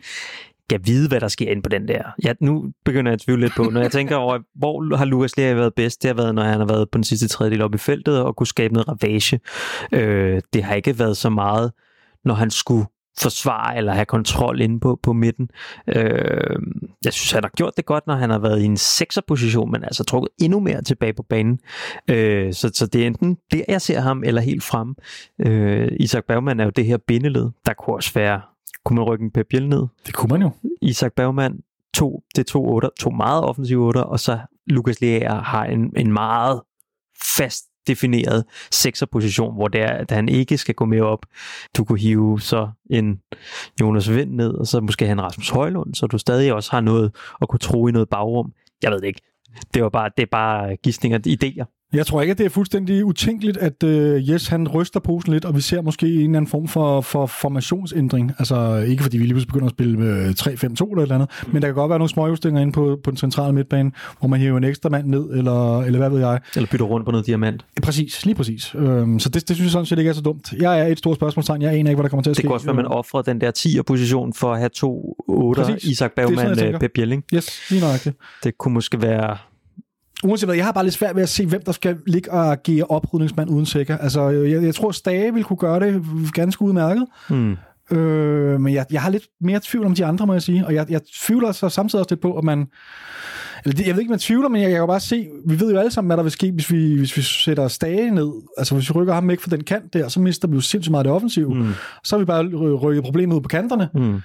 jeg vide, hvad der sker inde på den der. Ja, nu begynder jeg at tvivle lidt på, når jeg tænker over, hvor har Lukas Lerager været bedst? Det har været, når han har været på den sidste tredjedel oppe i feltet og kunne skabe noget ravage. Øh, det har ikke været så meget, når han skulle forsvare eller have kontrol inde på, på midten. Øh, jeg synes, han har gjort det godt, når han har været i en sekserposition, men altså trukket endnu mere tilbage på banen. Øh, så, så det er enten der, jeg ser ham, eller helt frem. Øh, Isaac Bergman er jo det her bindeled. Der kunne også være, kunne man rykke en Pep Biel ned? Det kunne man jo. Isaac Bergman, to, det er to otter, to meget offensive otter, og så Lukas Lerager har en, en meget fast defineret sekserposition, hvor der, da han ikke skal gå med op, du kunne hive så en Jonas Wind ned, og så måske have en Rasmus Højlund, så du stadig også har noget at kunne tro i noget bagrum. Jeg ved det ikke. Det var bare, det er bare gidsninger, idéer. Jeg tror ikke, at det er fuldstændig utænkeligt, at uh, Jess han ryster posen lidt, og vi ser måske en eller anden form for, for formationsændring. Altså ikke fordi vi lige pludselig begynder at spille med tre fem to eller et eller andet, men der kan godt være nogle småjustinger inde på, på den centrale midtbane, hvor man hiver en ekstra mand ned, eller, eller hvad ved jeg. Eller bytter rundt på noget diamant. Præcis, lige præcis. Øhm, så det, det synes jeg sådan set ikke er så dumt. Jeg er et stort spørgsmålstegn, jeg aner ikke, hvad der kommer til at ske. Det kan også være, man offrer den der tier-position for at have to otter, Isaac Bergman, Pep Biel. Yes, lige nøjagtigt. Det kunne måske være... Uanset hvad, jeg har bare lidt svært ved at se, hvem der skal ligge og agere oprydningsmand uden Sikker. Altså, jeg, jeg tror, Stage vil kunne gøre det ganske udmærket. Mm. Øh, men jeg, jeg har lidt mere tvivl om de andre, må jeg sige. Og jeg, jeg tvivler så samtidig også lidt på, at man... Eller det, jeg ved ikke, man tvivler, men jeg, jeg kan bare se... Vi ved jo alle sammen, hvad der vil ske, hvis vi, hvis vi sætter Stage ned. Altså, hvis vi rykker ham væk fra den kant der, så mister vi jo sindssygt meget det offensive. Mm. Så har vi bare rykket problemet ud på kanterne. Mm.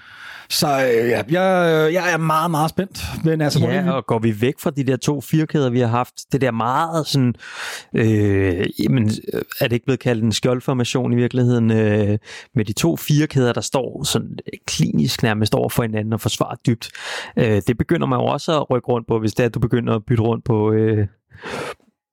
Så ja, jeg, jeg er meget, meget spændt. Men altså, ja, vi... og går vi væk fra de der to firkæder, vi har haft, det der meget sådan, øh, jamen, er det ikke blevet kaldt en skjoldformation i virkeligheden, øh, med de to firkæder, der står sådan klinisk nærmest over for hinanden og forsvarer dybt. Øh, det begynder man jo også at rykke rundt på, hvis det er, at du begynder at bytte rundt på, øh,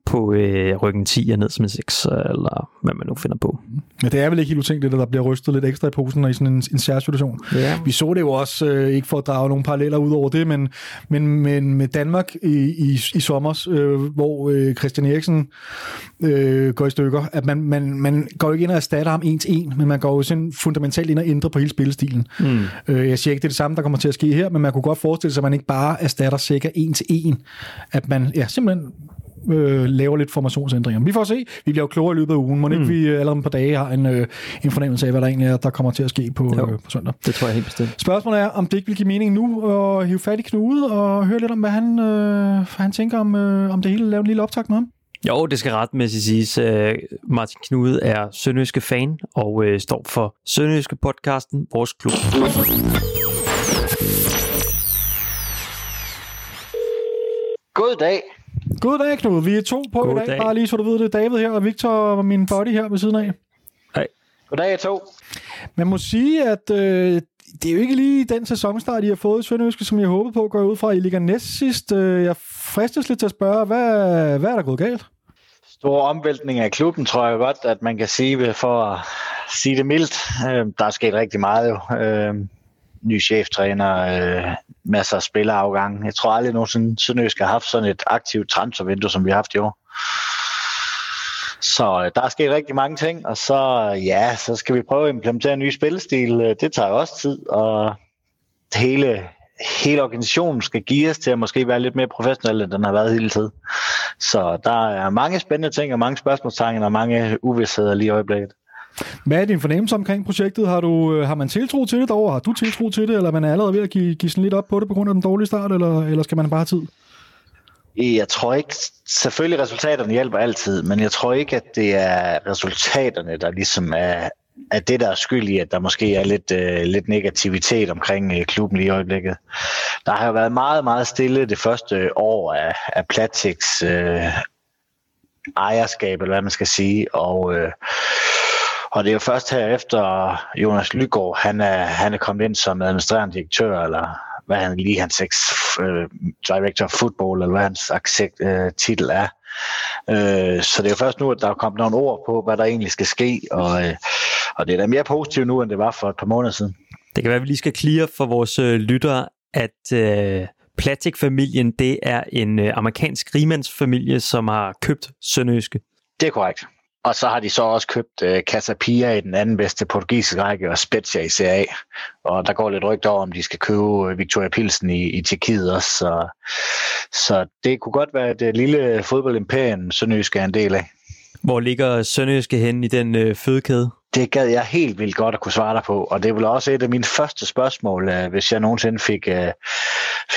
på øh, ryggen ti og ned som en seks, eller hvad man nu finder på. Ja, det er vel ikke helt utænkeligt, at der bliver rystet lidt ekstra i posen og i sådan en, en særsituation. Ja. Vi så det jo også, øh, ikke for at drage nogle paralleller ud over det, men, men, men med Danmark i, i, i sommer, øh, hvor øh, Christian Eriksen øh, går i stykker, at man, man, man går ikke ind og erstatter ham en til en, men man går jo sådan fundamentalt ind og ændrer på hele spillestilen. Mm. Øh, jeg siger ikke, det er det samme, der kommer til at ske her, men man kunne godt forestille sig, at man ikke bare erstatter sikkert en til en, at man ja, simpelthen øh, laver lidt formationsændringer. Vi får se. Vi bliver jo klogere i løbet af ugen. Må mm. ikke vi allerede om et par dage har en, øh, en fornemmelse af, hvad der egentlig er, der kommer til at ske på, jo, øh, på søndag. Det tror jeg helt bestemt. Spørgsmålet er, om det ikke vil give mening nu at hive fat i Knude og høre lidt om, hvad han, øh, han tænker om, øh, om det hele, lave en lille optag med ham. Jo, det skal retmæssigt siges. Martin Knude er Sønderjyske fan og øh, står for Sønderjyske podcasten, vores klub. God dag. God dag, Knud. Vi er to på God i dag. dag. Bare lige så du ved det. David her og Victor var min buddy her ved siden af. Hej. God dag, to. Man må sige, at øh, det er jo ikke lige den sæsonstart, I har fået i Sønderjyske, som jeg håbede på, går ud fra. I ligger næst sidst. Jeg fristes lidt til at spørge, hvad, hvad er der gået galt? Stor omvæltning af klubben, tror jeg godt, at man kan sige, for at sige det mildt. Øh, der er sket rigtig meget jo. Øh, ny cheftræner, øh, masser af spillerafgang. Jeg tror aldrig nogensinde Sønderjysk har haft sådan et aktivt transfervindue, som vi har haft i år. Så øh, der er sket rigtig mange ting, og så, ja, så skal vi prøve at implementere en ny spillestil. Det tager også tid, og hele, hele organisationen skal geares til at måske være lidt mere professionel, end den har været hele tiden. Så der er mange spændende ting, og mange spørgsmålstegn, og mange uvidsheder lige i øjeblikket. Hvad er din fornemmelse omkring projektet? Har, du, har man tiltro til det derovre? Har du tiltro til det, eller man er allerede ved at give, give sådan lidt op på det på grund af den dårlige start, eller, eller skal man bare have tid? Jeg tror ikke, selvfølgelig resultaterne hjælper altid, men jeg tror ikke, at det er resultaterne, der ligesom er, er det, der er skyld i, at der måske er lidt, øh, lidt negativitet omkring øh, klubben lige i øjeblikket. Der har jo været meget, meget stille det første år af, af Platics øh, ejerskab, eller hvad man skal sige, og øh, Og det er jo først herefter, Jonas Lygaard, han er, han er kommet ind som administrerende direktør, eller hvad han lige, hans ex- uh, director of football, eller hvad hans uh, titel er. Uh, så det er jo først nu, at der er kommet nogle ord på, hvad der egentlig skal ske, og, uh, og det er da mere positivt nu, end det var for et par måneder siden. Det kan være, at vi lige skal clear for vores øh, lyttere, at øh, Platik-familien, det er en øh, amerikansk rigmandsfamilie, som har købt Sønderjyske. Det er korrekt. Og så har de så også købt øh, Casa Pia i den anden bedste portugisiske række og Spezia i Serie A. Og der går lidt rygter over, om de skal købe øh, Victoria Pilsen i, i Tjekkiet også. Så, så det kunne godt være det lille fodboldimperium, Sønderjyske er en del af. Hvor ligger Sønderjyske henne i den øh, fødekæde? Det gad jeg helt vildt godt at kunne svare dig på, og det var også et af mine første spørgsmål, hvis jeg nogensinde fik,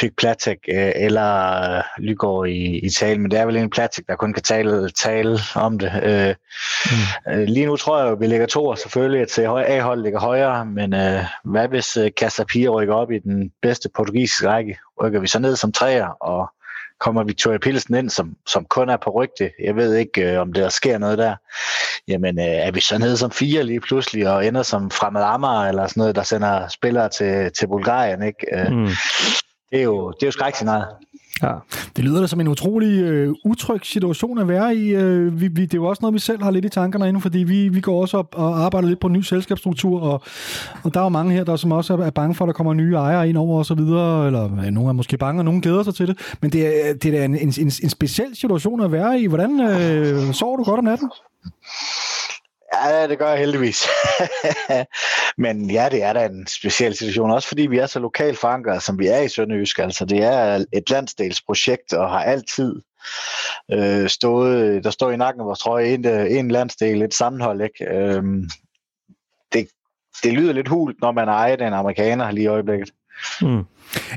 fik Platik eller Lygaard i, i tale, men det er vel en Platik, der kun kan tale, tale om det. Mm. Lige nu tror jeg, at vi ligger to, og selvfølgelig at A-hold ligger højere, men hvad hvis Casa Pia rykker op i den bedste portugisiske række? Rykker vi så ned som træer, og kommer Victoria Pilsen ind, som, som kun er på rygte. Jeg ved ikke, øh, om der sker noget der. Jamen, øh, er vi så nede som fire lige pludselig, og ender som fremmed Amager, eller sådan noget, der sender spillere til, til Bulgarien, ikke? Øh, mm. Det er jo, det er jo skrækscenariet. Ja. Det lyder da som en utrolig øh, utryg situation at være i. Øh, vi, vi, det er jo også noget, vi selv har lidt i tankerne endnu, fordi vi, vi går også op og arbejder lidt på en ny selskabsstruktur, og, og der er jo mange her, der som også er bange for, at der kommer nye ejere ind over og så videre, eller ja, nogen er måske bange, og nogen glæder sig til det. Men det er, det er en, en, en speciel situation at være i. Hvordan øh, sover du godt om natten? Ja, det gør jeg heldigvis. Men ja, det er da en speciel situation, også fordi vi er så lokalt forankret, som vi er i Sønderjysk. Altså, det er et landsdelsprojekt og har altid øh, stået, der står i nakken af vores trøje, en, en landsdel, et sammenhold, ikke? Øhm, det, det lyder lidt hult, når man ejer den amerikaner lige i øjeblikket. Mm.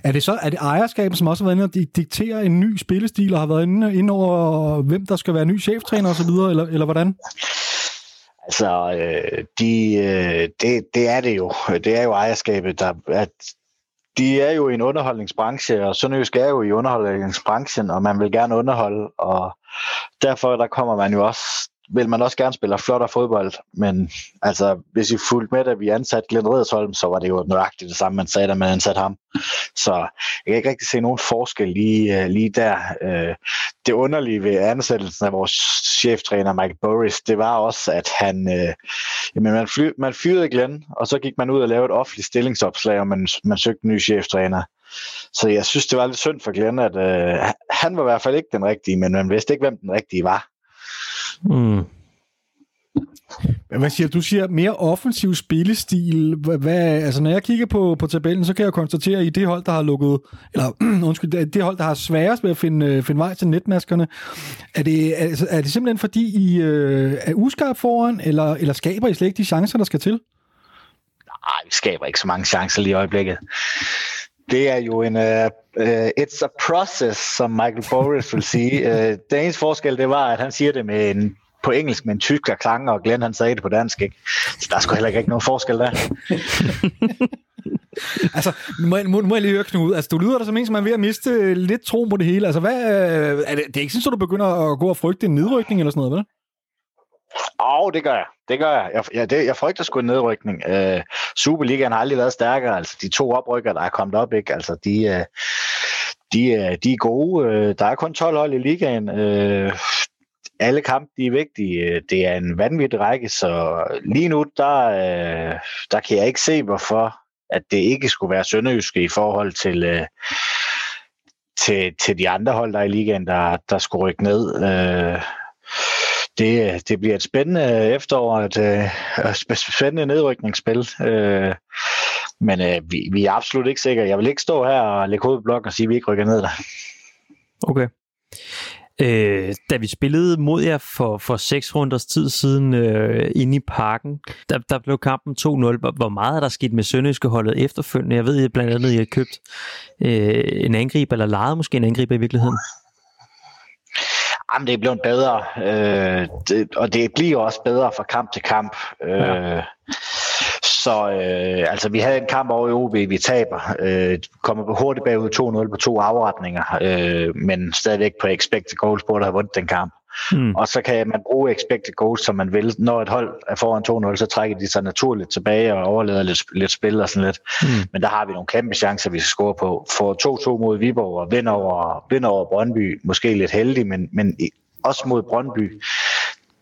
Er det så er det ejerskabet, som også har været inde og diktere en ny spillestil, og har været inde, inde over, hvem der skal være ny cheftræner og så videre, eller, eller hvordan? Altså, øh, de, øh, det, det er det jo. Det er jo ejerskabet, der... At de er jo i en underholdningsbranche, og Sønderjysk er jo i underholdningsbranchen, og man vil gerne underholde, og derfor der kommer man jo også... Vil man også gerne spille flottere fodbold, men altså, hvis I fulgte med, da vi ansatte Glenn Riddersholm, så var det jo nøjagtigt det samme, man sagde, da man ansatte ham. Så jeg kan ikke rigtig se nogen forskel lige, lige der. Det underlige ved ansættelsen af vores cheftræner Mike Boris, det var også, at han, jamen, man, fly, man fyrede Glenn, og så gik man ud og lavede et offentligt stillingsopslag, og man, man søgte en ny cheftræner. Så jeg synes, det var lidt synd for Glenn, at øh, han var i hvert fald ikke den rigtige, men man vidste ikke, hvem den rigtige var. Mm. Hvad siger du? Du siger mere offensiv spillestil. Hvad, altså når jeg kigger på, på tabellen, så kan jeg konstatere, at i det hold, der har lukket, eller undskyld, det hold, der har sværest ved at finde, finde vej til netmaskerne, er det, altså, er det simpelthen fordi, I øh, er uskarp foran, eller, eller skaber I slet ikke de chancer, der skal til? Nej, vi skaber ikke så mange chancer lige i øjeblikket. Det er jo en... Øh, uh, it's a process, som Michael Boris vil sige. Uh, den eneste forskel, det var, at han siger det med en... på engelsk med en tysker klang, og Glenn han sagde det på dansk, ikke? Så der er sgu heller ikke nogen forskel der. Altså, må jeg, må jeg lige høre, Knud, altså, du lyder der som en, som man ved at miste lidt tro på det hele. Altså, hvad, er det, det er ikke sådan, at du begynder at gå og frygte en nedrykning eller sådan noget, vel? Åh, oh, det gør jeg. Det gør jeg. Jeg, jeg, det, jeg frygter sgu en nedrykning. Øh, Superligaen har aldrig været stærkere. Altså, de to oprykker, der er kommet op, ikke? Altså, de... Øh, de, øh, de er gode. Der er kun tolv hold i ligaen. Øh, Alle kampe, de er vigtige. Det er en vanvittig række, så lige nu, der, der kan jeg ikke se, hvorfor at det ikke skulle være Sønderjyske i forhold til, til, til de andre hold, der i ligaen, der, der skulle rykke ned. Det, det bliver et spændende efterår, et, et spændende nedrykningsspil. Men vi, vi er absolut ikke sikre. Jeg vil ikke stå her og lægge hovedet på blokken og sige, at vi ikke rykker ned der. Okay. Øh, da vi spillede mod jer for, for seks runders tid siden øh, inde i Parken, der, der blev kampen to nul. Hvor meget er der sket med Sønderjyske holdet efterfølgende? Jeg ved blandt andet, at I har købt øh, en angriber, eller lejet måske en angriber i virkeligheden. Jamen, det er blevet bedre, øh, det, og det bliver også bedre fra kamp til kamp. Øh, ja. Så øh, altså, vi havde en kamp over i O B, vi taber. Øh, kommer hurtigt bagud to nul på to afretninger, øh, men stadigvæk på expected goals, hvor der har vundet den kamp. Mm. Og så kan man bruge expected goals, som man vil. Når et hold er foran to nul, så trækker de sig naturligt tilbage og overleder lidt, lidt spil og sådan lidt. Mm. Men der har vi nogle kæmpe chancer, vi skal score på. Får to to mod Viborg og vinder over, vinder over Brøndby. Måske lidt heldig, men, men også mod Brøndby.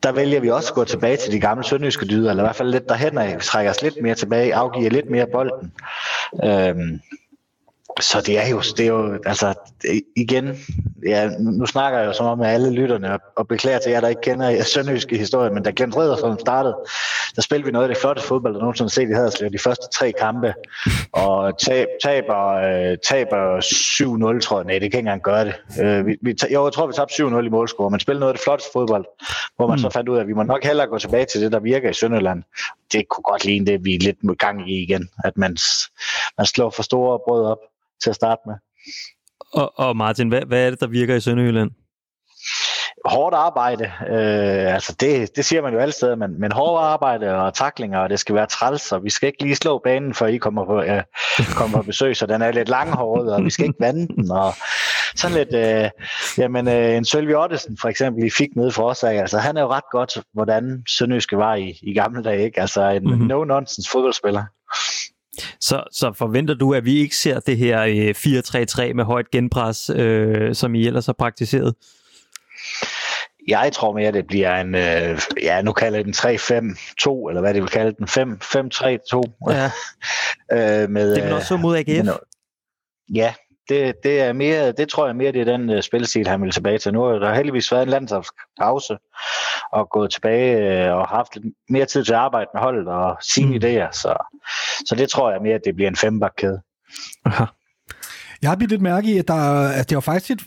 Der vælger vi også at gå tilbage til de gamle sønderjyske dyder, eller i hvert fald lidt derhen af. Vi trækker os lidt mere tilbage, afgiver lidt mere bolden. Øhm, så det er jo, det er jo altså, igen, ja, nu snakker jeg jo som om med alle lytterne, og, og beklager til jer, der ikke kender sønderjyske historie, men da Glenn Riddersholm startede, der spillede vi noget af det flotte fodbold, der nogensinde set i Haderslev, de første tre kampe, og tab, taber, øh, taber syv nul, tror jeg. Nej, det kan ikke engang gøre det. Øh, vi, vi, jo, jeg tror, vi tabte syv nul i målscore, men spillede noget af det flotte fodbold, hvor man mm. så fandt ud af, at vi må nok hellere gå tilbage til det, der virker i Sønderjylland. Det kunne godt ligne det, vi er lidt med gang i igen, at man, man slår for store brød op til at starte med. Og, og Martin, hvad, hvad er det, der virker i Sønderjylland? Hårdt arbejde, øh, altså det, det siger man jo alle steder, men, men hårdt arbejde og tacklinger, og det skal være træls, og vi skal ikke lige slå banen, før I kommer på, øh, kommer på besøg, så den er lidt langhåret, og vi skal ikke vande den, og sådan lidt, øh, jamen øh, en Sølvi Ottesen for eksempel, I fik nede for os, altså han er jo ret godt, hvordan Sønderjyske var i, i gamle dage, ikke? Altså en mm-hmm. no-nonsense fodboldspiller. Så, så forventer du, at vi ikke ser det her øh, fire tre tre med højt genpres, øh, som I ellers har praktiseret? Jeg tror mere, at det bliver en, øh, ja, nu kalder jeg den tre fem to, eller hvad det vil kalde den, fem tre to. Ja. øh, med, det er også så mod A G F. Men, ja, det, det, er mere, det tror jeg mere, det er den øh, spilstil, han vil tilbage til. Nu har der heldigvis været en landsholdspause, og gået tilbage øh, og haft lidt mere tid til at arbejde med holdet og sine mm. idéer, så, så det tror jeg mere, at det bliver en fembakkæde. Aha. Jeg har blivet lidt mærke i, at, der, at det var faktisk et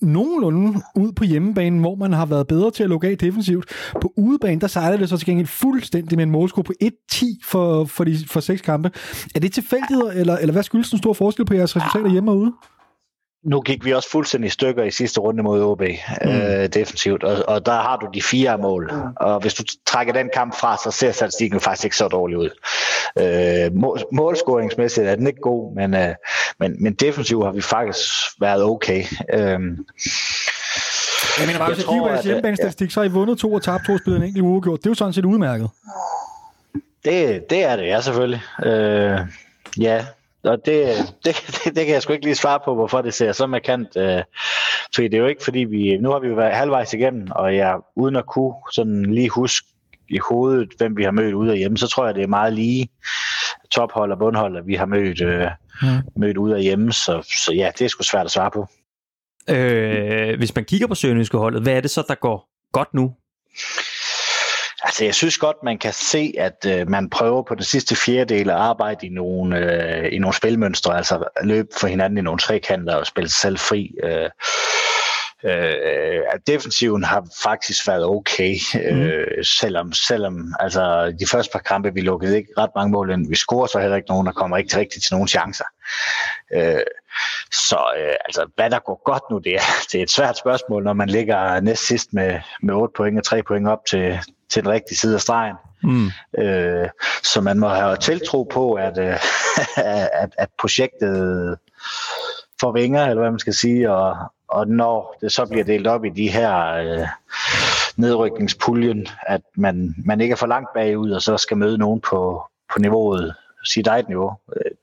nogenlunde ud på hjemmebanen, hvor man har været bedre til at lukke af defensivt. På udebanen, der sejlede det så til gengæld fuldstændig med en målscore på et ti for, for, de, for seks kampe. Er det tilfældigheder, eller, eller hvad skyldes den store forskel på jeres resultater hjemme og ude? Nu gik vi også fuldstændig i stykker i sidste runde mod O B mm. øh, defensivt, og, og der har du de fire mål. Mm. Og hvis du trækker den kamp fra, så ser statistikken faktisk ikke så dårlig ud. Øh, mål, målscoringsmæssigt er den ikke god, men, øh, men, men defensivt har vi faktisk været okay. Øh, jeg mener bare, hvis jeg kigger på jeres hjemmebanestatistik, så har I vundet to og tabt to spillet en enkelt uafgjort. Det er jo sådan set udmærket. Det, det er det, ja, selvfølgelig. Øh, ja, og det, det, det, det kan jeg sgu ikke lige svare på, hvorfor det ser så markant. Øh, fordi det er jo ikke, fordi vi... Nu har vi jo været halvvejs igennem, og jeg uden at kunne sådan lige huske i hovedet, hvem vi har mødt ude og hjemme, så tror jeg, det er meget lige tophold og bundhold, vi har mødt, øh, mm. mødt ude og hjemme. Så, så ja, det er sgu svært at svare på. Øh, hvis man kigger på Sønderjyske holdet, hvad er det så, der går godt nu? Altså, jeg synes godt, man kan se, at øh, man prøver på den sidste fjerdedel at arbejde i nogle, øh, i nogle spilmønstre, altså løbe for hinanden i nogle trekanter og spille sig selv fri. Øh, øh, defensiven har faktisk været okay, øh, mm. selvom, selvom altså, de første par kampe, vi lukkede ikke ret mange mål, men vi scorer så heller ikke nogen, der kommer ikke rigtig til nogen chancer. Øh, Så øh, altså, hvad der går godt nu, det er, det er et svært spørgsmål, når man ligger næst sidst med, med otte point og tre point op til, til den rigtige side af stregen. Mm. Øh, så man må have tiltro på, at, øh, at, at projektet får vinger, eller hvad man skal sige, og, og når det så bliver delt op i de her øh, nedrykningspuljen, at man, man ikke er for langt bagud, og så skal møde nogen på, på niveauet. Sit eget niveau.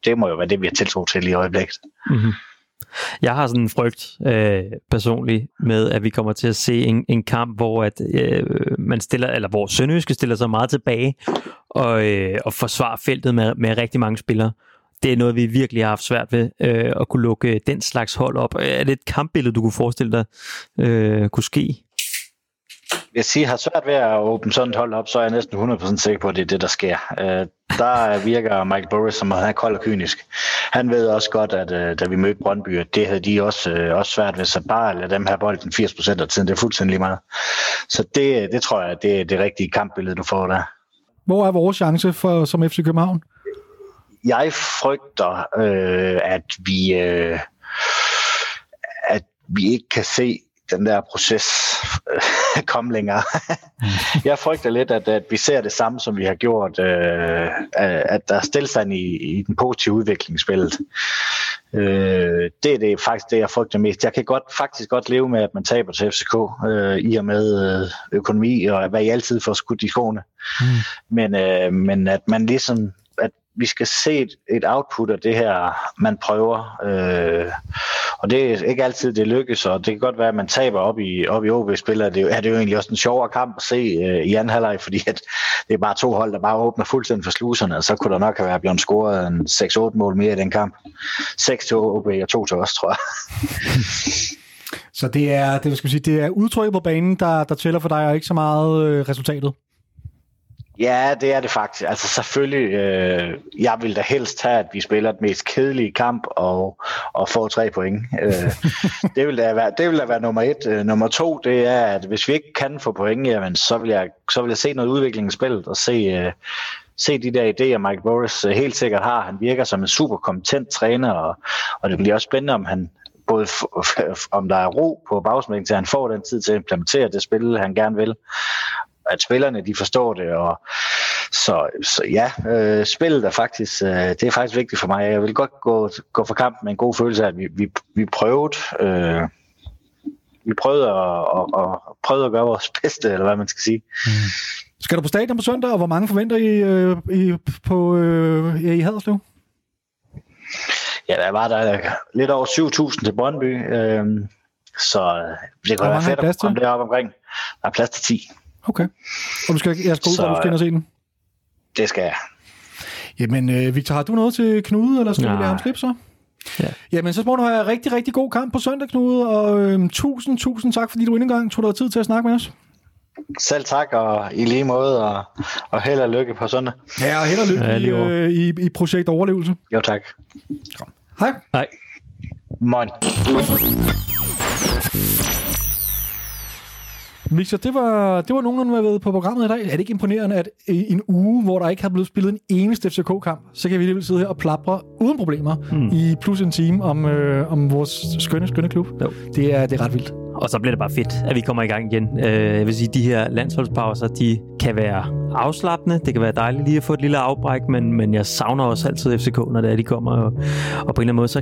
Det må jo være det, vi har tiltro til i øjeblikket. Mm-hmm. Jeg har sådan en frygt øh, personligt med, at vi kommer til at se en, en kamp, hvor at øh, man stiller, eller hvor Sønderjyske stiller sig meget tilbage og, øh, og forsvarer feltet med, med rigtig mange spillere. Det er noget, vi virkelig har haft svært ved, øh, at kunne lukke den slags hold op. Er det et kampbillede, du kunne forestille dig øh, kunne ske? Hvis I har svært ved at åbne sådan et hold op, så er jeg næsten hundrede procent sikker på, at det er det, der sker. Øh, der virker Mike Boris, som er kold og kynisk. Han ved også godt, at øh, da vi mødte Brøndby, at det havde de også, øh, også svært ved, så bare lade dem her bolden firs procent af tiden. Det er fuldstændig meget. Så det, det tror jeg, det er det rigtige kampbillede, du får der. Hvor er vores chance for, som F C København? Jeg frygter, øh, at vi øh, at vi ikke kan se den der proces kom længere. Jeg frygter lidt, at, at vi ser det samme, som vi har gjort, øh, at der er stilstand i, i den positive udviklingsspillet. Øh, det er det, faktisk det, jeg frygter mest. Jeg kan godt, faktisk godt leve med, at man taber til F C K, øh, i og med økonomi, og hvad I altid får skudt i skoene. Mm. Men, øh, men at man ligesom, at vi skal se et, et output af det her, man prøver. Øh, og det er ikke altid, det lykkes, og det kan godt være, at man taber op i, op i O B-spillere. Det er det jo egentlig også en sjovere kamp at se øh, i anden halvleg, fordi at det er bare to hold, der bare åbner fuldstændig for sluserne, og så kunne der nok have været blevet scoret en seks otte mål mere i den kamp. seks til O B og to til os, tror jeg. Så det er, det, skal sige, det er udtrykket på banen, der, der tæller for dig, og ikke så meget øh, resultatet? Ja, det er det faktisk. Altså selvfølgelig, øh, jeg vil da helst have, at vi spiller den mest kedelige kamp og, og får tre point. Øh, det vil da være, det vil da være nummer et. Øh, nummer to, det er, at hvis vi ikke kan få point, jamen, så, vil jeg, så vil jeg se noget udvikling i spillet og se, øh, se de der idéer, Mike Boris øh, helt sikkert har. Han virker som en super kompetent træner, og, og det bliver også spændende, om han både om der er ro på bagsmækken, til han får den tid til at implementere det spil, han gerne vil. At spillerne, de forstår det, og så, så ja, øh, spillet er faktisk, øh, det er faktisk vigtigt for mig. Jeg vil godt gå, gå for kampen med en god følelse af, at vi, vi, vi prøvede, øh, vi prøvede at, og, og prøvede at gøre vores bedste, eller hvad man skal sige. Mm. Skal du på stadion på søndag, og hvor mange forventer I, øh, I på øh, i Haderslev? Ja, der var der lidt over syv tusind til Brøndby, øh, så det kan være fedt at komme deroppe omkring. Der er plads til ti. Okay. Og du skal, jeg skal ud, så, du skal ind og se den? Det skal jeg. Jamen, øh, Victor, har du noget til Knude, eller skal Nej. vi lade ham slippe så? Ja. Jamen, så må du have rigtig, rigtig god kamp på søndag, Knude, og øh, tusind, tusind tak, fordi du endnu engang tog dig tid til at snakke med os. Selv tak, og i lige måde, og, og held og lykke på søndag. Ja, og held og lykke ja, i, øh, i, i projekt Overlevelse. Jo, tak. Kom. Hej. Hej. Morgen. Victor, det var, det var nogen, der var ved på programmet i dag. Er det ikke imponerende, at i en uge, hvor der ikke har blevet spillet en eneste F C K-kamp, så kan vi alligevel sidde her og plapre uden problemer mm. i plus en time om, øh, om vores skønne, skønne klub? Jo. Det er, det er ret vildt. Og så bliver det bare fedt, at vi kommer i gang igen. Jeg vil sige, at de her landsholdspauser, de kan være afslappende. Det kan være dejligt lige at få et lille afbræk, men, men jeg savner også altid F C K, når det er, de kommer. Og, og på en eller anden måde, så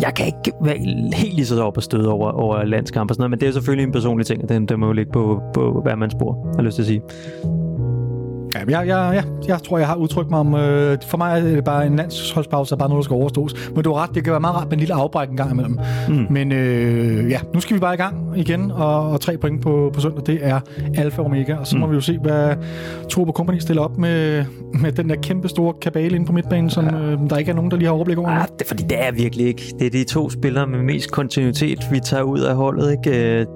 jeg kan ikke være helt lige så op og støde over, over landskamp og sådan noget, men det er selvfølgelig en personlig ting, og den, den må jo ligge på, på hver mands bord, har jeg lyst til at sige. Ja, ja, ja, jeg tror, jeg har udtrykt mig om... Øh, for mig er det bare en landsholdspause, er bare noget, der skal overstås. Men du har ret, det kan være meget rart med en lille afbræk en gang imellem. Mm. Men øh, ja, nu skal vi bare i gang igen, og, og tre point på, på søndag, det er alfa og omega. Og så mm. må vi jo se, hvad Thorup og Kompagni stiller op med, med den der kæmpe store kabale inde på midtbanen, som ja. øh, der ikke er nogen, der lige har overblik over. Ja, det er, fordi det er virkelig ikke. Det er de to spillere med mest kontinuitet, vi tager ud af holdet, ikke?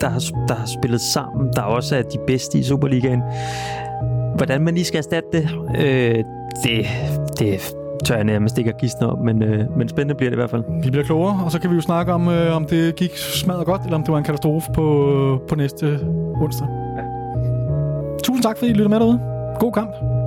der har, der har spillet sammen, der også er de bedste i Superligaen. Hvordan man lige skal erstatte det, øh, det, det tør jeg nærmest ikke at gisne om, men, øh, men spændende bliver det i hvert fald. Vi bliver klogere, og så kan vi jo snakke om, øh, om det gik smadret godt, eller om det var en katastrofe på, øh, på næste onsdag. Ja. Tusind tak, fordi I lyttede med derude. God kamp.